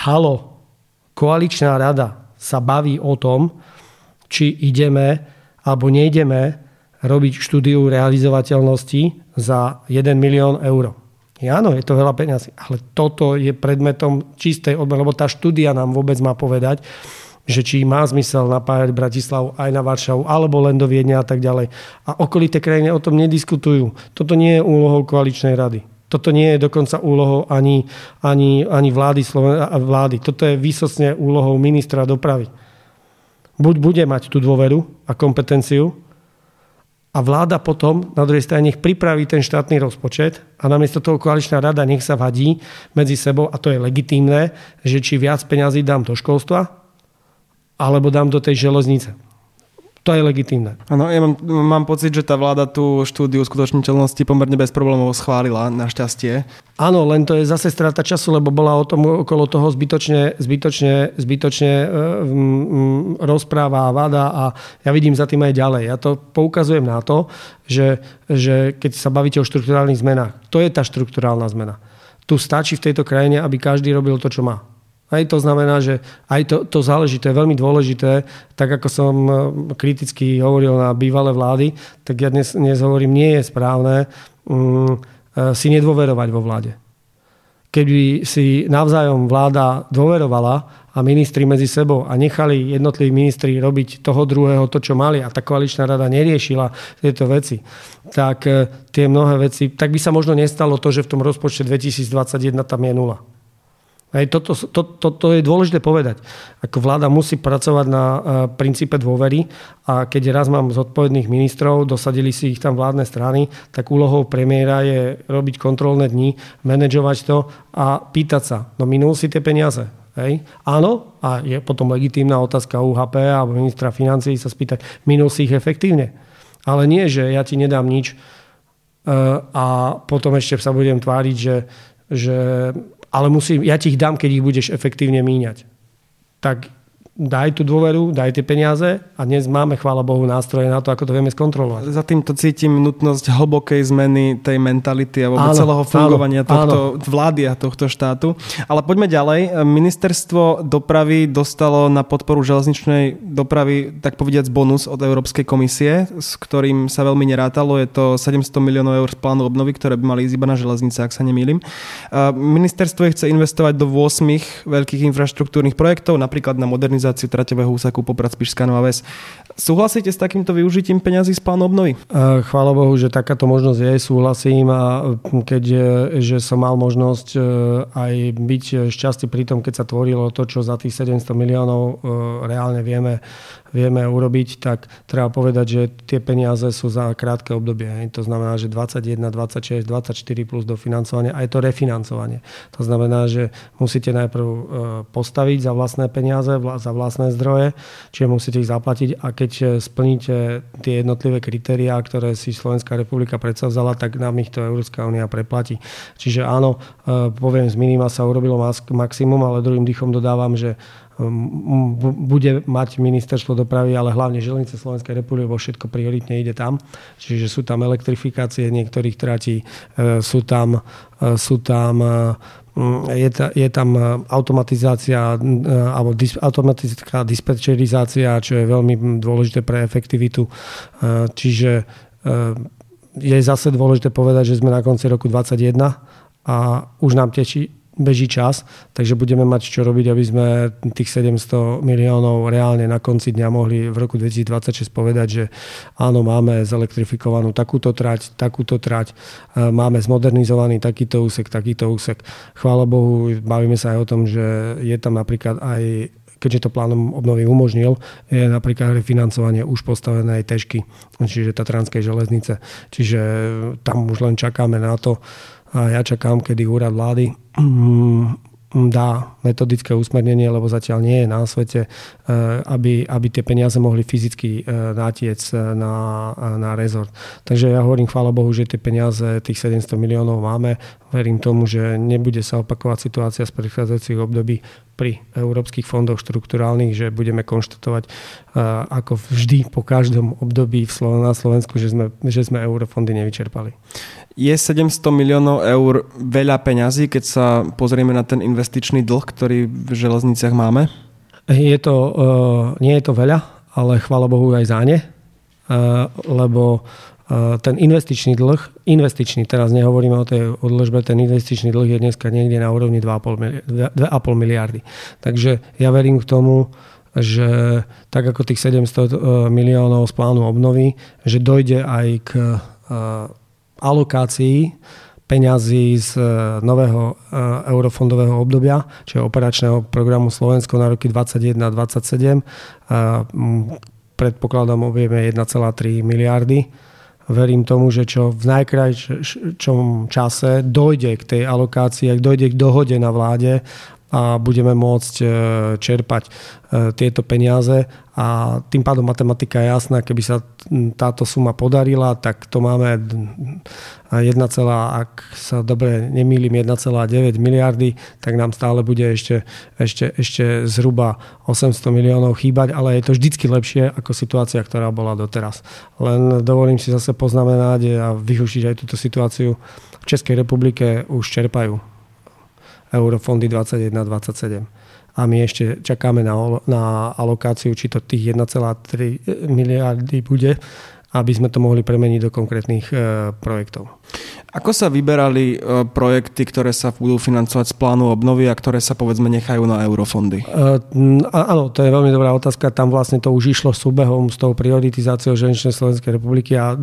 Haló, koaličná rada sa baví o tom, či ideme, alebo neideme robiť štúdiu realizovateľnosti za 1 milión eur. Áno, je to veľa peňazí, ale toto je predmetom čistej odbornosti, lebo tá štúdia nám vôbec má povedať, že či má zmysel napájať Bratislavu aj na Varšavu, alebo len do Viedňa a tak ďalej. A okolité krajiny o tom nediskutujú. Toto nie je úlohou koaličnej rady. Toto nie je dokonca úlohou ani vlády. Toto je výsostne úlohou ministra dopravy. buď bude mať tú dôveru a kompetenciu a vláda potom na druhej strane nech pripraví ten štátny rozpočet a namiesto toho koaličná rada nech sa vadí medzi sebou, a to je legitímne, že či viac peňazí dám do školstva alebo dám do tej železnice. To je legitímne. Áno, ja mám pocit, že tá vláda tú štúdiu skutočniteľnosti pomerne bez problémov schválila, našťastie. Áno, len to je zase strata času, lebo bola o tom okolo toho zbytočne rozpráva a vada a ja vidím za tým aj ďalej. Ja to poukazujem na to, že keď sa bavíte o štrukturálnych zmenách, to je tá štrukturálna zmena. Tu stačí v tejto krajine, aby každý robil to, čo má. Aj to znamená, že aj to záleží, to je veľmi dôležité, tak ako som kriticky hovoril na bývalé vlády, tak ja dnes hovorím, nie je správne si nedôverovať vo vláde. Keby si navzájom vláda dôverovala a ministri medzi sebou a nechali jednotliví ministri robiť toho druhého to, čo mali a tá koaličná rada neriešila tieto veci, tak tie mnohé veci, tak by sa možno nestalo to, že v tom rozpočte 2021 tam je nula. Toto je dôležité povedať. Ako vláda musí pracovať na princípe dôvery a keď raz mám zodpovedných ministrov, dosadili si ich tam vládne strany, tak úlohou premiéra je robiť kontrolné dni, manažovať to a pýtať sa, no minul si tie peniaze? Hej. Áno, a je potom legitímna otázka UHP alebo ministra financií sa spýtať, minul si ich efektívne? Ale nie, že ja ti nedám nič a potom ešte sa budem tváriť, že ale musím, ja ti ich dám, keď ich budeš efektívne míňať. Tak daj tú dôveru, daj tie peniaze a dnes máme, chvála Bohu, nástroje na to, ako to vieme skontrolovať. Za týmto cítim nutnosť hlbokej zmeny tej mentality a vôbec celého fungovania tohto vlády a tohto štátu. Ale poďme ďalej. Ministerstvo dopravy dostalo na podporu železničnej dopravy, tak povediac, bonus od Európskej komisie, s ktorým sa veľmi nerátalo. Je to 700 miliónov eur z plánu obnovy, ktoré by mali ísť iba na železnice, ak sa nemýlim. Ministerstvo ich chce investovať do 8 veľkých infraštruktúrnych projektov, napríklad na modernizáciu traťového úseku Poprad-Spišská Nová Ves. Súhlasíte s takýmto využitím peňazí z plánu obnovy? Chvála Bohu, že takáto možnosť je, súhlasím, a keďže som mal možnosť aj byť šťastný pri tom, keď sa tvorilo to, čo za tých 700 miliónov reálne vieme urobiť, tak treba povedať, že tie peniaze sú za krátke obdobie. To znamená, že 21, 26, 24 plus dofinancovanie, aj to refinancovanie. To znamená, že musíte najprv postaviť za vlastné peniaze, za vlastné zdroje, čiže musíte ich zaplatiť a keď splníte tie jednotlivé kritériá, ktoré si Slovenská republika predsavzala, tak nám ich to Európska únia preplatí. Čiže áno, poviem, z minima sa urobilo maximum, ale druhým dýchom dodávam, že bude mať ministerstvo dopravy, ale hlavne Železnice Slovenskej republiky, bo všetko prioritne ide tam. Čiže sú tam elektrifikácie niektorých tratí, je tam automatizácia alebo automatická dispečerizácia, čo je veľmi dôležité pre efektivitu. Čiže je zase dôležité povedať, že sme na konci roku 2021 a už nám beží čas, takže budeme mať čo robiť, aby sme tých 700 miliónov reálne na konci dňa mohli v roku 2026 povedať, že áno, máme zelektrifikovanú takúto trať, máme zmodernizovaný takýto úsek. Chvála Bohu, bavíme sa aj o tom, že je tam napríklad aj, keďže to plánom obnovy umožnil, je napríklad refinancovanie už postavenej težky, čiže Tatranskej železnice. Čiže tam už len čakáme na to, a ja čakám, kedy úrad vlády dá metodické usmernenie, lebo zatiaľ nie je na svete, aby tie peniaze mohli fyzicky natiec na rezort. Takže ja hovorím, chvála Bohu, že tie peniaze, tých 700 miliónov máme. Verím tomu, že nebude sa opakovať situácia z predchádzajúcich období pri európskych fondoch štrukturálnych, že budeme konštatovať, ako vždy po každom období na Slovensku, že sme eurofondy nevyčerpali. Je 700 miliónov eur veľa peňazí, keď sa pozrieme na ten investičný dlh, ktorý v železniciach máme? Nie je to veľa, ale chvála Bohu aj za ne, lebo ten investičný dlh, teraz nehovoríme o tej odložbe, ten investičný dlh je dneska niekde na úrovni 2,5 miliardy. Takže ja verím k tomu, že tak ako tých 700 miliónov z plánu obnovy, že dojde aj k alokácii peňazí z nového eurofondového obdobia, čiže operačného programu Slovensko na roky 2021-2027. Predpokladám objeme 1,3 miliardy. Verím tomu, že čo v najkrajšom čase dojde k tej alokácii, ak dojde k dohode na vláde a budeme môcť čerpať tieto peniaze. A tým pádom matematika je jasná, keby sa táto suma podarila, tak to máme 1, ak sa dobre nemýlim, 1,9 miliardy, tak nám stále bude ešte zhruba 800 miliónov chýbať, ale je to vždycky lepšie ako situácia, ktorá bola doteraz. Len dovolím si zase poznamenať a využiť aj túto situáciu. V Českej republike už čerpajú eurofondy 21-27. A my ešte čakáme na alokáciu, či to tých 1,3 miliardy bude, aby sme to mohli premeniť do konkrétnych projektov. Ako sa vyberali projekty, ktoré sa budú financovať z plánu obnovy a ktoré sa povedzme nechajú na eurofondy? Áno, to je veľmi dobrá otázka. Tam vlastne to už išlo súbehom s tou prioritizáciou Železničnej Slovenskej republiky a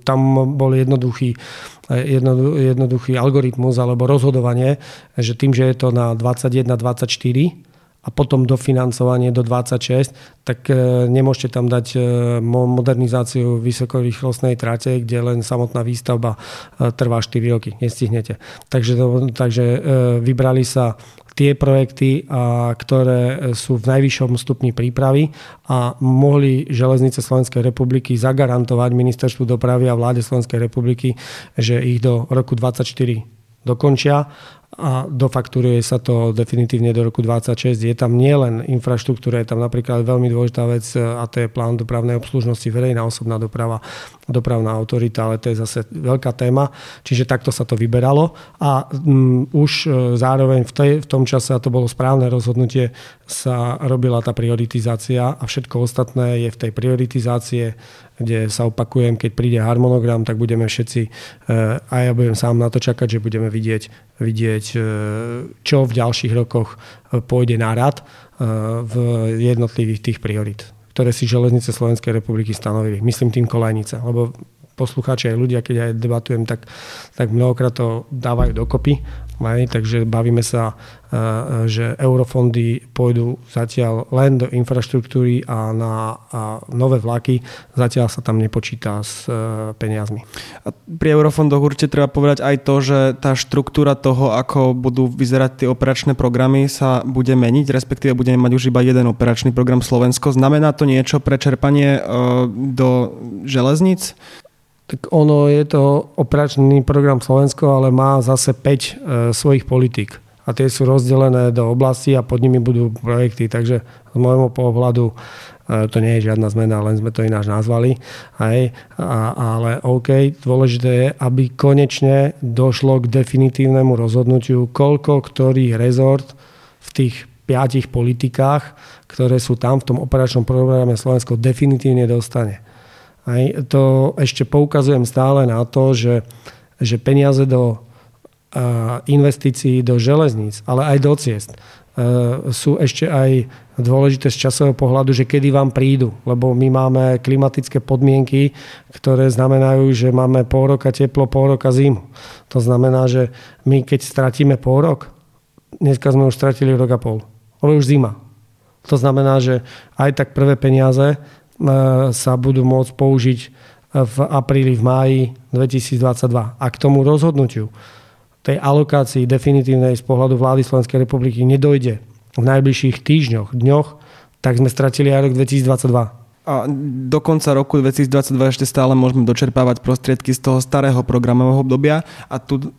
tam bol jednoduchý algoritmus alebo rozhodovanie, že tým, že je to na 21-24 a potom dofinancovanie do 26, tak nemôžete tam dať modernizáciu vysokorýchlostnej trate, kde len samotná výstavba trvá 4 roky. Nestihnete. Takže vybrali sa tie projekty, ktoré sú v najvyššom stupni prípravy a mohli Železnice Slovenskej republiky zagarantovať Ministerstvu dopravy a vláde Slovenskej republiky, že ich do roku 2024 dokončia a dofakturuje sa to definitívne do roku 2026. Je tam nielen infraštruktúra, je tam napríklad veľmi dôležitá vec a to je plán dopravnej obslužnosti, verejná osobná doprava, dopravná autorita, ale to je zase veľká téma. Čiže takto sa to vyberalo a už zároveň v tom čase, a to bolo správne rozhodnutie, sa robila tá prioritizácia a všetko ostatné je v tej prioritizácie, kde sa opakujem, keď príde harmonogram, tak budeme všetci, a ja budem sám na to čakať, že budeme vidieť čo v ďalších rokoch pôjde na rad v jednotlivých tých priorit, ktoré si Železnice Slovenskej republiky stanovili. Myslím tým kolejnice, lebo poslucháči aj ľudia, keď aj debatujem, tak mnohokrát to dávajú dokopy. Takže bavíme sa, že eurofondy pôjdu zatiaľ len do infraštruktúry a na nové vlaky zatiaľ sa tam nepočíta s peniazmi. A pri eurofondoch určite treba povedať aj to, že tá štruktúra toho, ako budú vyzerať tie operačné programy, sa bude meniť, respektíve budeme mať už iba jeden operačný program Slovensko. Znamená to niečo pre čerpanie do železníc? Tak ono je to operačný program Slovensko, ale má zase 5 svojich politík. A tie sú rozdelené do oblasti a pod nimi budú projekty. Takže z môjho pohľadu to nie je žiadna zmena, len sme to ináč nazvali. Hej. Ale OK, dôležité je, aby konečne došlo k definitívnemu rozhodnutiu, koľko ktorý rezort v tých 5 politikách, ktoré sú tam v tom operačnom programe Slovensko, definitívne dostane. Aj to ešte poukazujem stále na to, že peniaze do investícií do železníc, ale aj do ciest sú ešte aj dôležité z časového pohľadu, že kedy vám prídu. Lebo my máme klimatické podmienky, ktoré znamenajú, že máme pol roka teplo, pol roka zimu. To znamená, že my keď stratíme pol rok, dneska sme už stratili rok a pol, ale už zima. To znamená, že aj tak prvé peniaze sa budú môcť použiť v apríli, v máji 2022. A k tomu rozhodnutiu tej alokácii definitívnej z pohľadu vlády Slovenskej republiky nedojde v najbližších týždňoch, dňoch, tak sme stratili aj rok 2022. A do konca roku 2022 ešte stále môžeme dočerpávať prostriedky z toho starého programového obdobia a tu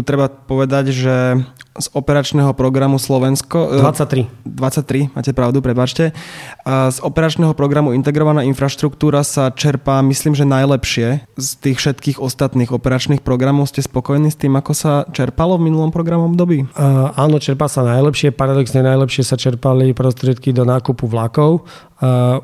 treba povedať, že z operačného programu Slovensko... 23, máte pravdu, prepáčte. Z operačného programu integrovaná infraštruktúra sa čerpá, myslím, že najlepšie z tých všetkých ostatných operačných programov. Ste spokojní s tým, ako sa čerpalo v minulom programovom období? Áno, čerpá sa najlepšie. Paradoxne najlepšie sa čerpali prostriedky do nákupu vlakov.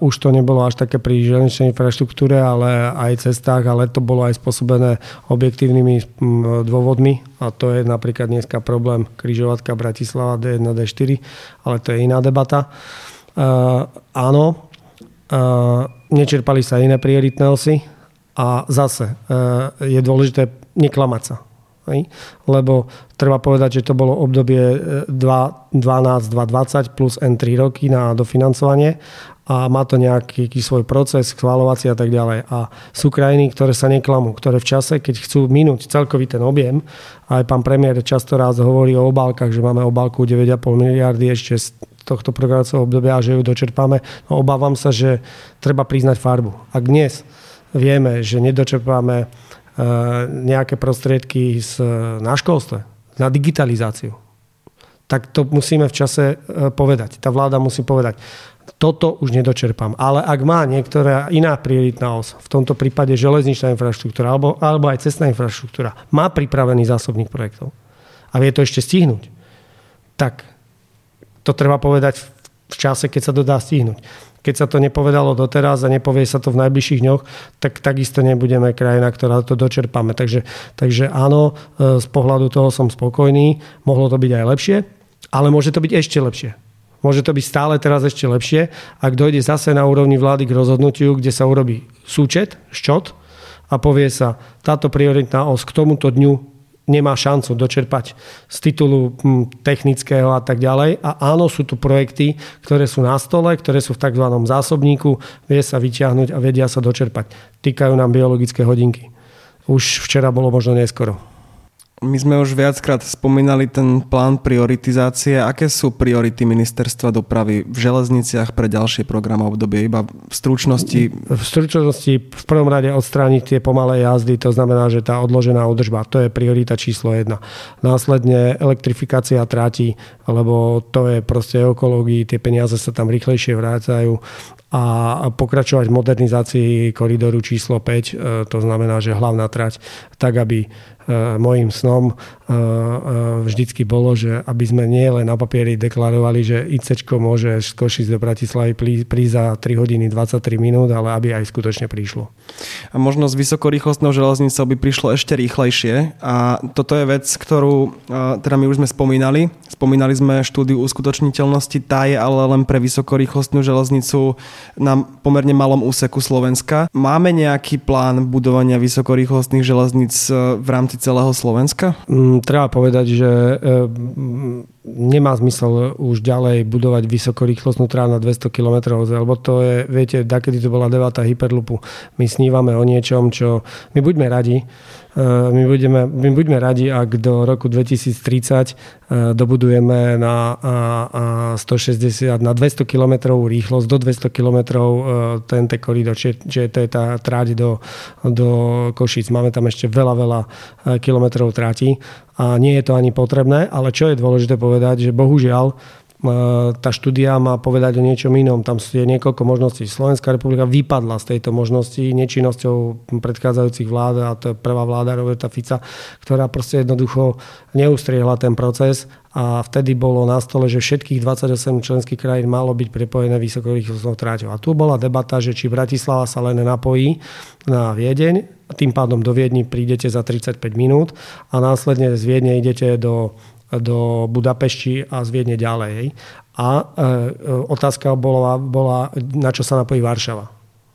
Už to nebolo až také pri železničnej infraštruktúre, ale aj cestách, ale to bolo aj spôsobené objektívnymi dôvodmi a to je napríklad dneska problém križovatka Bratislava D1, D4, ale to je iná debata. Áno, nečerpali sa iné prioritné osy a zase je dôležité neklamať sa. Hej? Lebo treba povedať, že to bolo obdobie 2012-2020 plus N3 roky na dofinancovanie a má to nejaký svoj proces, schvaľovací a tak ďalej. A sú krajiny, ktoré sa neklamú, ktoré v čase, keď chcú minúť celkový ten objem, aj pán premiér často raz hovorí o obálkach, že máme obálku 9,5 miliardy ešte z tohto programového obdobia a že ju dočerpáme. No obávam sa, že treba priznať farbu. Ak dnes vieme, že nedočerpáme nejaké prostriedky na školstve, na digitalizáciu, tak to musíme v čase povedať. Tá vláda musí povedať, toto už nedočerpám. Ale ak má niektorá iná prioritná os, v tomto prípade železničná infraštruktúra alebo aj cestná infraštruktúra, má pripravený zásobník projektov a vie to ešte stihnúť, tak to treba povedať v čase, keď sa to dá stihnúť. Keď sa to nepovedalo doteraz a nepovie sa to v najbližších dňoch, tak takisto nebudeme krajina, ktorá to dočerpáme. Takže áno, z pohľadu toho som spokojný. Mohlo to byť aj lepšie, ale môže to byť ešte lepšie. Môže to byť stále teraz ešte lepšie, ak dojde zase na úrovni vlády k rozhodnutiu, kde sa urobí ščot a povie sa, táto prioritná os k tomuto dňu nemá šancu dočerpať z titulu technického a tak ďalej. A áno, sú tu projekty, ktoré sú na stole, ktoré sú v tzv. Zásobníku, vie sa vyťahnuť a vedia sa dočerpať. Týkajú nám biologické hodinky. Už včera bolo možno neskoro. My sme už viackrát spomínali ten plán prioritizácie. Aké sú priority ministerstva dopravy v železniciach pre ďalšie programové obdobie? Iba v stručnosti? V stručnosti v prvom rade odstrániť tie pomalé jazdy, to znamená, že tá odložená údržba, to je priorita číslo 1. Následne elektrifikácia tratí, lebo to je proste ekológii, tie peniaze sa tam rýchlejšie vrácajú a pokračovať v modernizácii koridoru číslo 5, to znamená, že hlavná trať, tak aby mojím snom vždycky bolo, že aby sme nie len na papieri deklarovali, že ICčko môže z Košic do Bratislavy prísť za 3 hodiny 23 minút, ale aby aj skutočne prišlo. A možno z vysokorýchlostnou železnicou by prišlo ešte rýchlejšie a toto je vec, ktorú teda my už sme spomínali. Spomínali sme štúdiu uskutočniteľnosti, tá je ale len pre vysokorýchlostnú železnicu na pomerne malom úseku Slovenska. Máme nejaký plán budovania vysokorýchlostných železníc v rámci celého Slovenska? Treba povedať, že nemá zmysel už ďalej budovať vysokorýchlostnú trať na 200 km, lebo to je, viete, dakedy to bola debata hyperlupu. My snívame o niečom, čo my buďme radi. My buďme radi, ak do roku 2030 dobudujeme na 160, na 200 km rýchlosť, do 200 km tento koridor, čiže to je tá tráť do Košíc. Máme tam ešte veľa kilometrov tráti a nie je to ani potrebné, ale čo je dôležité povedať, že bohužiaľ tá štúdia má povedať o niečom inom. Tam je niekoľko možností. Slovenská republika vypadla z tejto možnosti nečinnosťou predchádzajúcich vlád a to je prvá vláda Roberta Fica, ktorá proste jednoducho neustriehla ten proces a vtedy bolo na stole, že všetkých 28 členských krajín malo byť prepojené vysokorýchlostnou tráťou. A tu bola debata, že či Bratislava sa len napojí na Viedeň, tým pádom do Viedni prídete za 35 minút a následne z Viedne idete do Budapešti a z Viedne ďalej. A otázka bola, na čo sa napojí Varšava.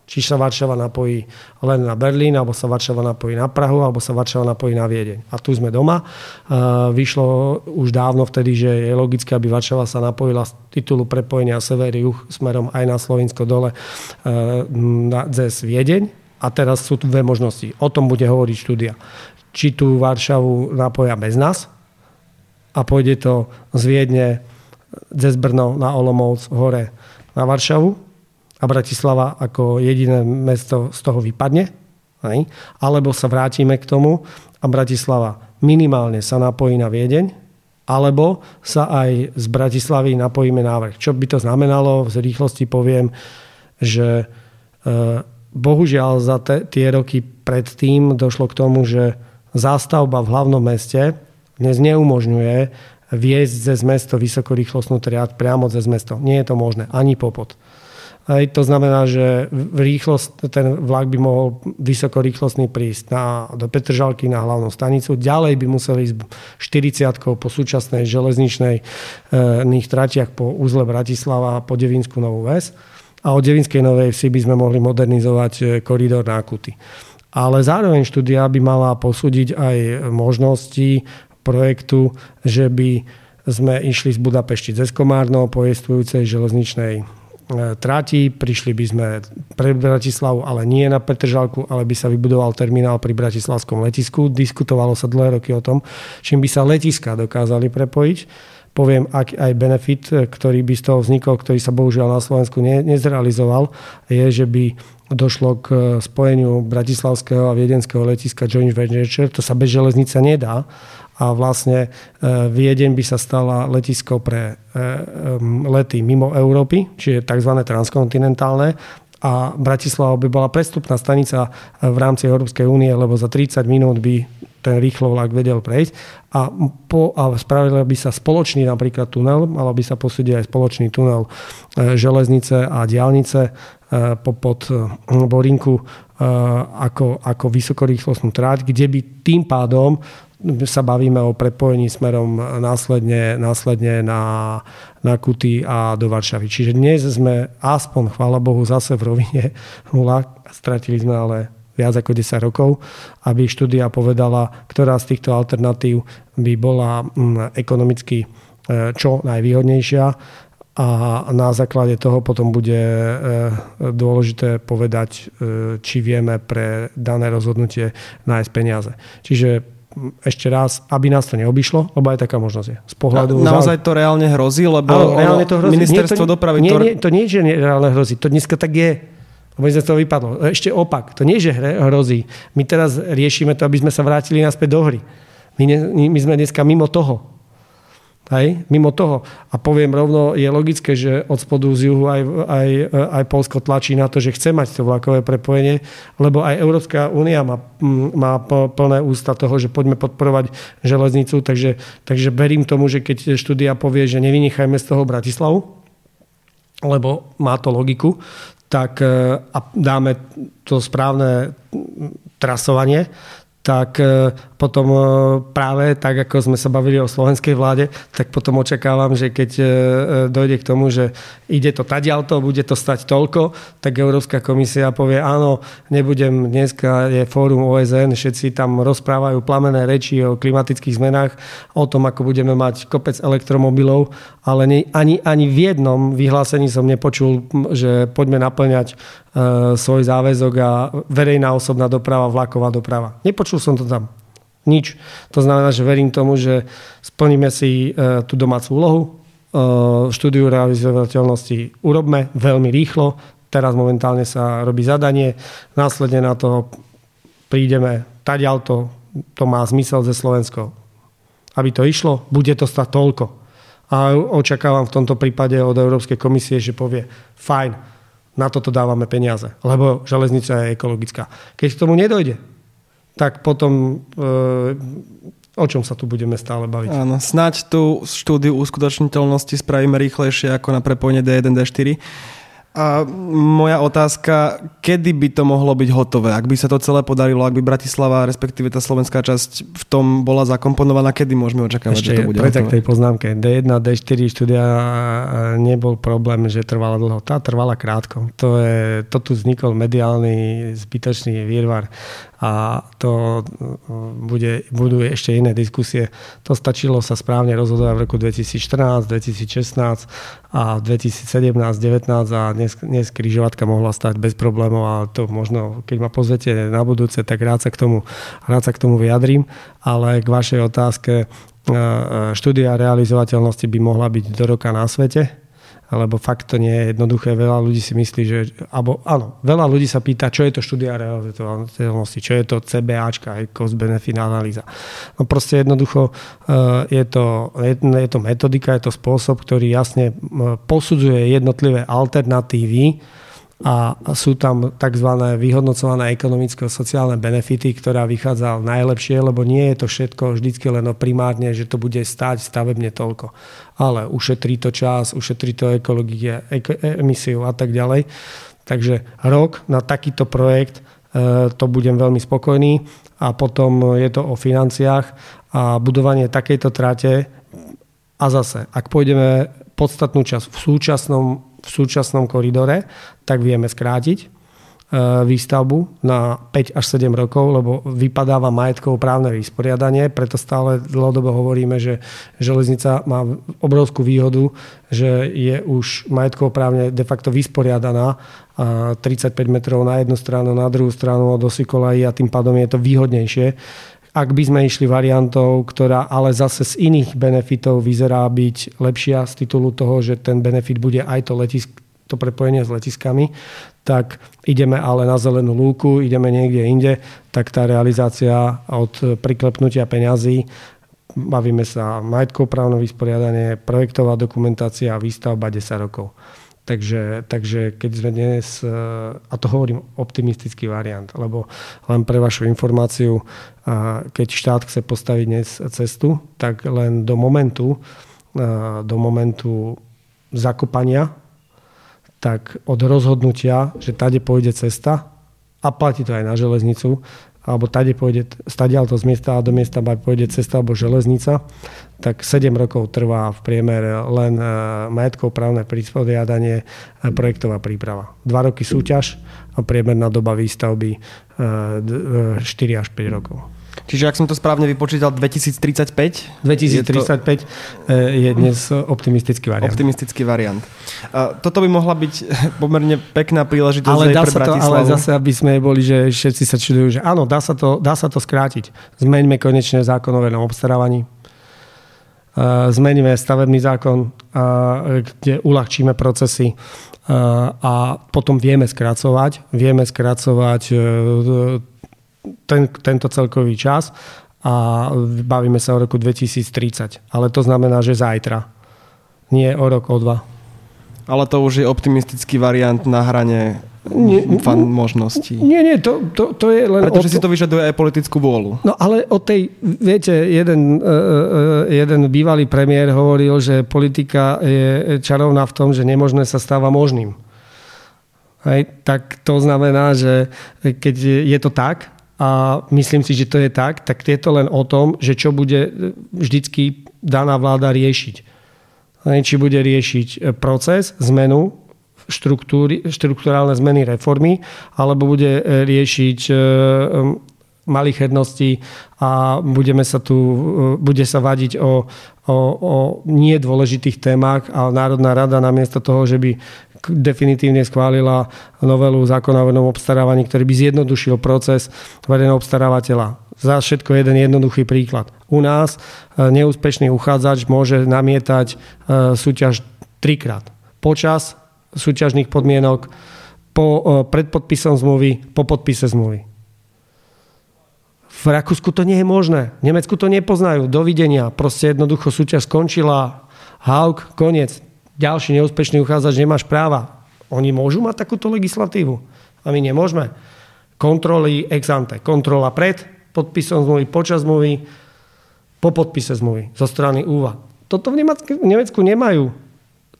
Či sa Varšava napojí len na Berlín, alebo sa Varšava napojí na Prahu, alebo sa Varšava napojí na Viedeň. A tu sme doma. Vyšlo už dávno vtedy, že je logické, aby Varšava sa napojila z titulu prepojenia sever-juh smerom aj na Slovinsko dole cez Viedeň. A teraz sú tu dve možnosti. O tom bude hovoriť štúdia. Či tú Varšavu napoja bez nás a pôjde to z Viedne, cez Brno na Olomouc, hore na Varšavu a Bratislava ako jediné mesto z toho vypadne. Alebo sa vrátime k tomu a Bratislava minimálne sa napojí na Viedeň, alebo sa aj z Bratislavy napojíme na vrch. Čo by to znamenalo? V rýchlosti poviem, že bohužiaľ za tie roky predtým došlo k tomu, že zástavba v hlavnom meste dnes neumožňuje viesť cez mesto vysokorýchlostnú triad priamo cez mesto. Nie je to možné, ani popod. Aj to znamená, že ten vlak by mohol vysokorýchlostný prísť do Petržalky na hlavnú stanicu. Ďalej by musel ísť 40-kou po súčasnej železničnej tratiach po uzle Bratislava a po Devínsku Novú Ves. A od Devinskej Novej Vsi by sme mohli modernizovať koridor Nákuty. Ale zároveň štúdia by mala posúdiť aj možnosti projektu, že by sme išli z Budapešti cez Komárno po existujúcej železničnej trati, prišli by sme pre Bratislavu, ale nie na Petržalku, ale by sa vybudoval terminál pri bratislavskom letisku. Diskutovalo sa dlhé roky o tom, čím by sa letiská dokázali prepojiť. Poviem, aký aj benefit, ktorý by z toho vznikol, ktorý sa bohužiaľ na Slovensku nezrealizoval, je, že by došlo k spojeniu bratislavského a viedenského letiska Joint Venture. To sa bez železnice nedá a vlastne Viedeň by sa stala letisko pre lety mimo Európy, čiže tzv. Transkontinentálne, a Bratislava by bola prestupná stanica v rámci Európskej únie, lebo za 30 minút by ten rýchlovlak vedel prejsť a spravila by sa spoločný napríklad tunel, mala by sa posúdiť aj spoločný tunel železnice a diaľnice pod Borinku ako vysokorýchlostnú tráť, kde by tým pádom sa bavíme o prepojení smerom následne na Kuty a do Varšavy. Čiže dnes sme aspoň, chvála Bohu, zase v rovine nula, stratili sme ale viac ako 10 rokov, aby štúdia povedala, ktorá z týchto alternatív by bola ekonomicky čo najvýhodnejšia, a na základe toho potom bude dôležité povedať, či vieme pre dané rozhodnutie nájsť peniaze. Čiže ešte raz, aby nás to neobyšlo, lebo aj taká možnosť je. Z pohľadu naozaj to reálne hrozí, lebo áno, to hrozí. Ministerstvo dopravy... To nie je, že reálne hrozí. To dneska tak je. Lebo sme z toho vypadlo. Ešte opak. To nie je, že hrozí. My teraz riešime to, aby sme sa vrátili naspäť do hry. My sme dneska mimo toho. Hej? Mimo toho. A poviem rovno, je logické, že od spodu z juhu aj Poľsko tlačí na to, že chce mať to vlakové prepojenie, lebo aj Európska únia má plné ústa toho, že poďme podporovať železnicu, takže verím tomu, že keď štúdia povie, že nevynechajme z toho Bratislavu, lebo má to logiku, tak a dáme to správne trasovanie, tak potom práve tak, ako sme sa bavili o slovenskej vláde, tak potom očakávam, že keď dojde k tomu, že ide to tadialto, bude to stať toľko, tak Európska komisia povie, áno, nebudem, dneska je fórum OSN, všetci tam rozprávajú plamené reči o klimatických zmenách, o tom, ako budeme mať kopec elektromobilov, ale ani v jednom vyhlásení som nepočul, že poďme naplňať svoj záväzok a verejná osobná doprava, vlaková doprava. Nepočul som to tam. Nič. To znamená, že verím tomu, že splníme si tú domácu úlohu. Štúdiu realizovateľnosti urobme veľmi rýchlo. Teraz momentálne sa robí zadanie. Následne na to prídeme tadiaľto. To má zmysel ze Slovensko. Aby to išlo, bude to stať toľko. A očakávam v tomto prípade od Európskej komisie, že povie fajn, na toto dávame peniaze. Lebo železnica je ekologická. Keď k tomu nedojde, tak potom o čom sa tu budeme stále baviť? Áno, snáď tú štúdiu uskutočniteľnosti spravíme rýchlejšie ako na prepojenie D1, D4. A moja otázka, kedy by to mohlo byť hotové? Ak by sa to celé podarilo, ak by Bratislava, respektíve tá slovenská časť v tom bola zakomponovaná, kedy môžeme očakávať, že to bude hotové? Ešte k tej poznámke. D1, D4 štúdia nebol problém, že trvala dlho. Tá trvala krátko. To tu vznikol mediálny zbytočný výrvar a to budú ešte iné diskusie. To stačilo sa správne rozhodovať v roku 2014, 2016 a 2017, 2019 a dnes križovatka mohla stať bez problémov a to možno, keď ma pozvete na budúce, tak rád sa k tomu vyjadrím, ale k vašej otázke, štúdia realizovateľnosti by mohla byť do roka na svete, lebo fakt to nie je jednoduché. Veľa ľudí si myslí, že... Áno, veľa ľudí sa pýta, čo je to štúdia realizovateľnosti, čo je to CBAčka, cost-benefit analýza. No proste jednoducho je to metodika, je to spôsob, ktorý jasne posudzuje jednotlivé alternatívy a sú tam tzv. Vyhodnocované ekonomické a sociálne benefity, ktorá vychádza najlepšie, lebo nie je to všetko vždycky len primárne, že to bude stáť stavebne toľko. Ale ušetrí to čas, ušetrí to ekológie, emisiu a tak ďalej. Takže rok na takýto projekt, to budem veľmi spokojný, a potom je to o financiách a budovanie takejto trate. A zase, ak pôjdeme podstatnú časť v súčasnom koridore, tak vieme skrátiť. výstavbu na 5 až 7 rokov, lebo vypadáva majetkovo právne vysporiadanie, preto stále dlhodobo hovoríme, že železnica má obrovskú výhodu, že je už majetkovo právne de facto vysporiadaná 35 metrov na jednu stranu, na druhú stranu od osy kolají a tým pádom je to výhodnejšie. Ak by sme išli variantou, ktorá ale zase z iných benefitov vyzerá byť lepšia z titulu toho, že ten benefit bude aj to prepojenie s letiskami, tak ideme ale na zelenú lúku, ideme niekde inde, tak tá realizácia od priklepnutia peňazí, bavíme sa majetkoprávne vysporiadanie, projektová dokumentácia a výstavba 10 rokov. Takže keď sme dnes, a to hovorím optimistický variant, lebo len pre vašu informáciu, keď štát chce postaviť dnes cestu, tak len do momentu zakopania, tak od rozhodnutia, že tade pôjde cesta a platí to aj na železnicu, alebo tade pôjde stadiaľto z miesta a do miesta pôjde cesta alebo železnica, tak 7 rokov trvá v priemere len majetkoprávne prisporiadanie a projektová príprava. 2 roky súťaž a priemerná doba výstavby 4 až 5 rokov. Čiže ak som to správne vypočítal, 2035? 2035 je dnes optimistický variant. Optimistický variant. Toto by mohla byť pomerne pekná príležitosť aj pre Bratislavu. Ale zase, aby sme boli, že všetci sa čudujú, že áno, dá sa to skrátiť. Zmeňme konečne zákon o verejnom obstarávaní. Zmeníme stavebný zákon, kde uľahčíme procesy. A potom vieme skracovať tento celkový čas a bavíme sa o roku 2030. Ale to znamená, že zajtra. Nie o rok, o dva. Ale to už je optimistický variant na hrane možností. Nie, to je len... Pretože si to vyžaduje aj politickú vôľu. No ale o tej, viete, jeden bývalý premiér hovoril, že politika je čarovná v tom, že nemožné sa stáva možným. Hej? Tak to znamená, že keď je to tak, a myslím si, že to je tak je to len o tom, že čo bude vždycky daná vláda riešiť. Či bude riešiť proces, zmenu, štruktúrálne zmeny, reformy, alebo bude riešiť malichernosti a bude sa vadiť o nedôležitých témach a Národná rada namiesto toho, že by definitívne schválila novelu zákona o verejnom obstarávaní, ktorý by zjednodušil proces verejného obstarávateľa. Za všetko jeden jednoduchý príklad. U nás neúspešný uchádzač môže namietať súťaž 3-krát. Počas súťažných podmienok, pred podpisom zmluvy, po podpise zmluvy. V Rakúsku to nie je možné. V Nemecku to nepoznajú. Dovidenia. Proste jednoducho súťaž skončila. Hauk, koniec. Ďalší neúspešný uchádzač, nemáš práva. Oni môžu mať takúto legislatívu. A my nemôžeme. Kontroly ex ante. Kontrola pred podpisom zmluvy, počas zmluvy, po podpise zmluvy zo strany úva. Toto v Nemecku nemajú.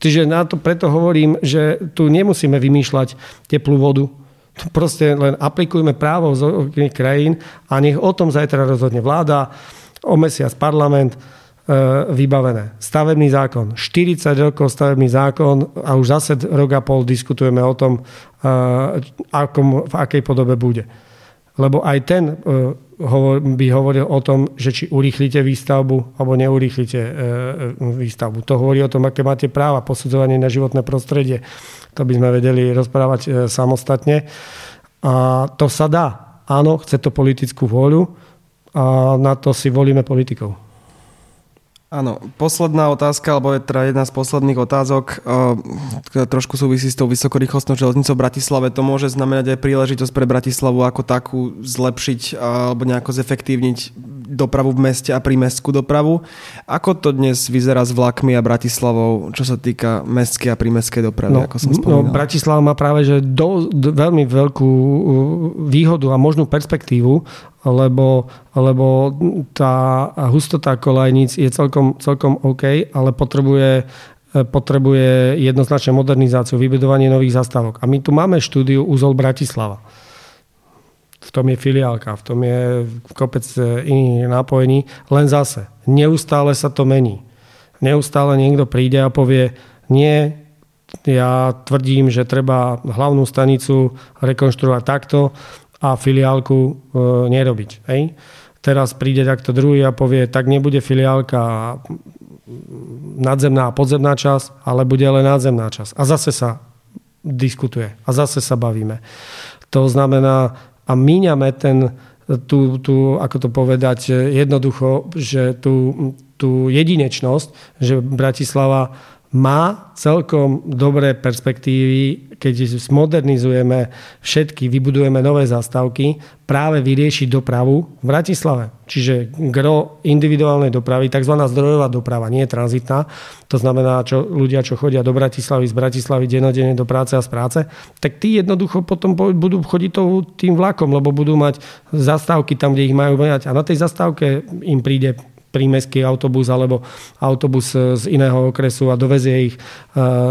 Čiže na to preto hovorím, že tu nemusíme vymýšľať teplú vodu. Proste len aplikujme právo z iných krajín a nech o tom zajtra rozhodne vláda, o mesiac parlament, vybavené. Stavebný zákon. 40 rokov stavebný zákon a už zase rok a pol diskutujeme o tom, v akej podobe bude. Lebo aj ten by hovoril o tom, že či urýchlite výstavbu alebo neurýchlite výstavbu. To hovorí o tom, aké máte práva, posudzovanie na životné prostredie. To by sme vedeli rozprávať samostatne. A to sa dá. Áno, chce to politickú vôľu a na to si volíme politikov. Áno, posledná otázka, alebo je teda jedna z posledných otázok, ktorá trošku súvisí s tou vysokorýchlostnou železnicou v Bratislave. To môže znamenať aj príležitosť pre Bratislavu ako takú zlepšiť alebo nejako zefektívniť dopravu v meste a prímestskú dopravu. Ako to dnes vyzerá s vlakmi a Bratislavou, čo sa týka mestskej a prímestskej dopravy, ako som spomínal? No, Bratislava má práve že veľmi veľkú výhodu a možnú perspektívu, lebo tá hustota koľajníc je celkom OK, ale potrebuje jednoznačne modernizáciu, vybudovanie nových zastávok. A my tu máme štúdiu Úzol Bratislava. V tom je filiálka, v tom je kopec iných nápojení. Len zase, neustále sa to mení. Neustále niekto príde a povie, nie, Ja tvrdím, že treba hlavnú stanicu rekonštruovať takto a filiálku nerobiť. Hej? Teraz príde takto druhý a povie, tak nebude filiálka nadzemná a podzemná časť, ale bude len nadzemná časť. A zase sa diskutuje. A zase sa bavíme. To znamená, a míňame ako to povedať jednoducho, že tú jedinečnosť, že Bratislava má celkom dobré perspektívy, keď zmodernizujeme všetky, vybudujeme nové zastávky, práve vyriešiť dopravu v Bratislave. Čiže gro individuálnej dopravy, tzv. Zdrojová doprava, nie je tranzitná. To znamená, ľudia, čo chodia do Bratislavy, z Bratislavy denodene do práce a z práce, tak tí jednoducho potom budú chodiť tým vlakom, lebo budú mať zastávky tam, kde ich majú mať. A na tej zastávke im príde prímestský autobus alebo autobus z iného okresu a dovezie ich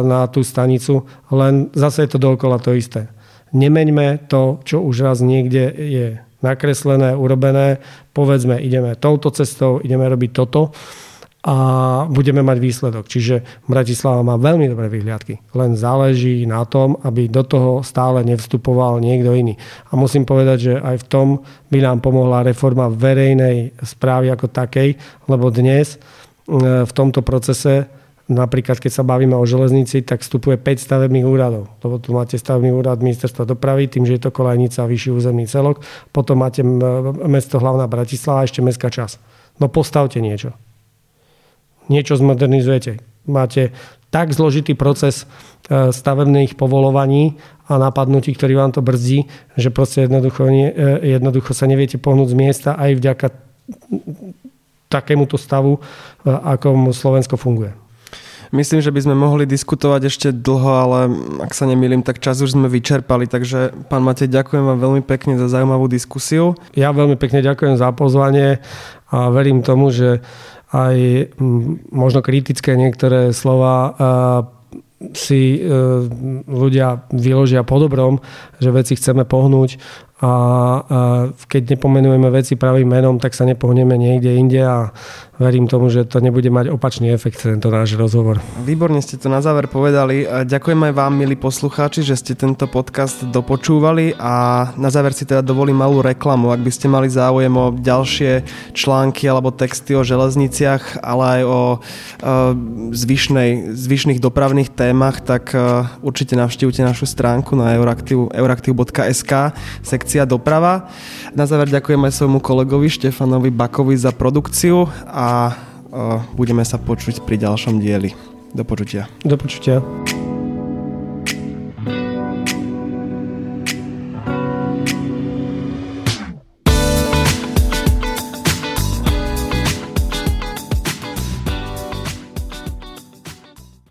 na tú stanicu. Len zase je to dookola to isté. Nemeňme to, čo už raz niekde je nakreslené, urobené. Povedzme, ideme touto cestou, ideme robiť toto a budeme mať výsledok. Čiže Bratislava má veľmi dobré vyhliadky. Len záleží na tom, aby do toho stále nevstupoval niekto iný. A musím povedať, že aj v tom by nám pomohla reforma verejnej správy ako takej, lebo dnes v tomto procese, napríklad keď sa bavíme o železnici, tak vstupuje 5 stavebných úradov. Lebo tu máte stavebný úrad ministerstva dopravy, tým, že je to Kolajnica a vyšší územný celok. Potom máte mesto hlavná Bratislava a ešte mestská časť. No postavte niečo. Niečo zmodernizujete. Máte tak zložitý proces stavebných povolovaní a napadnutí, ktorý vám to brzdí, že proste jednoducho sa neviete pohnúť z miesta aj vďaka takémuto stavu, akom Slovensko funguje. Myslím, že by sme mohli diskutovať ešte dlho, ale ak sa nemýlim, tak čas už sme vyčerpali. Takže, pán Matej, ďakujem vám veľmi pekne za zaujímavú diskusiu. Ja veľmi pekne ďakujem za pozvanie a verím tomu, že aj možno kritické niektoré slova si ľudia vyložia po dobrom, že veci chceme pohnúť a keď nepomenujeme veci pravým menom, tak sa nepohneme niekde inde a verím tomu, že to nebude mať opačný efekt tento náš rozhovor. Výborne ste to na záver povedali. Ďakujem aj vám, milí poslucháči, že ste tento podcast dopočúvali a na záver si teda dovolím malú reklamu. Ak by ste mali záujem o ďalšie články alebo texty o železniciach, ale aj o zvyšných dopravných témach, tak určite navštívte našu stránku na euraktiv.sk sekcia doprava. Na záver ďakujem aj svojmu kolegovi Štefanovi Bakovi za produkciu a budeme sa počuť pri ďalšom dieli. Do počutia.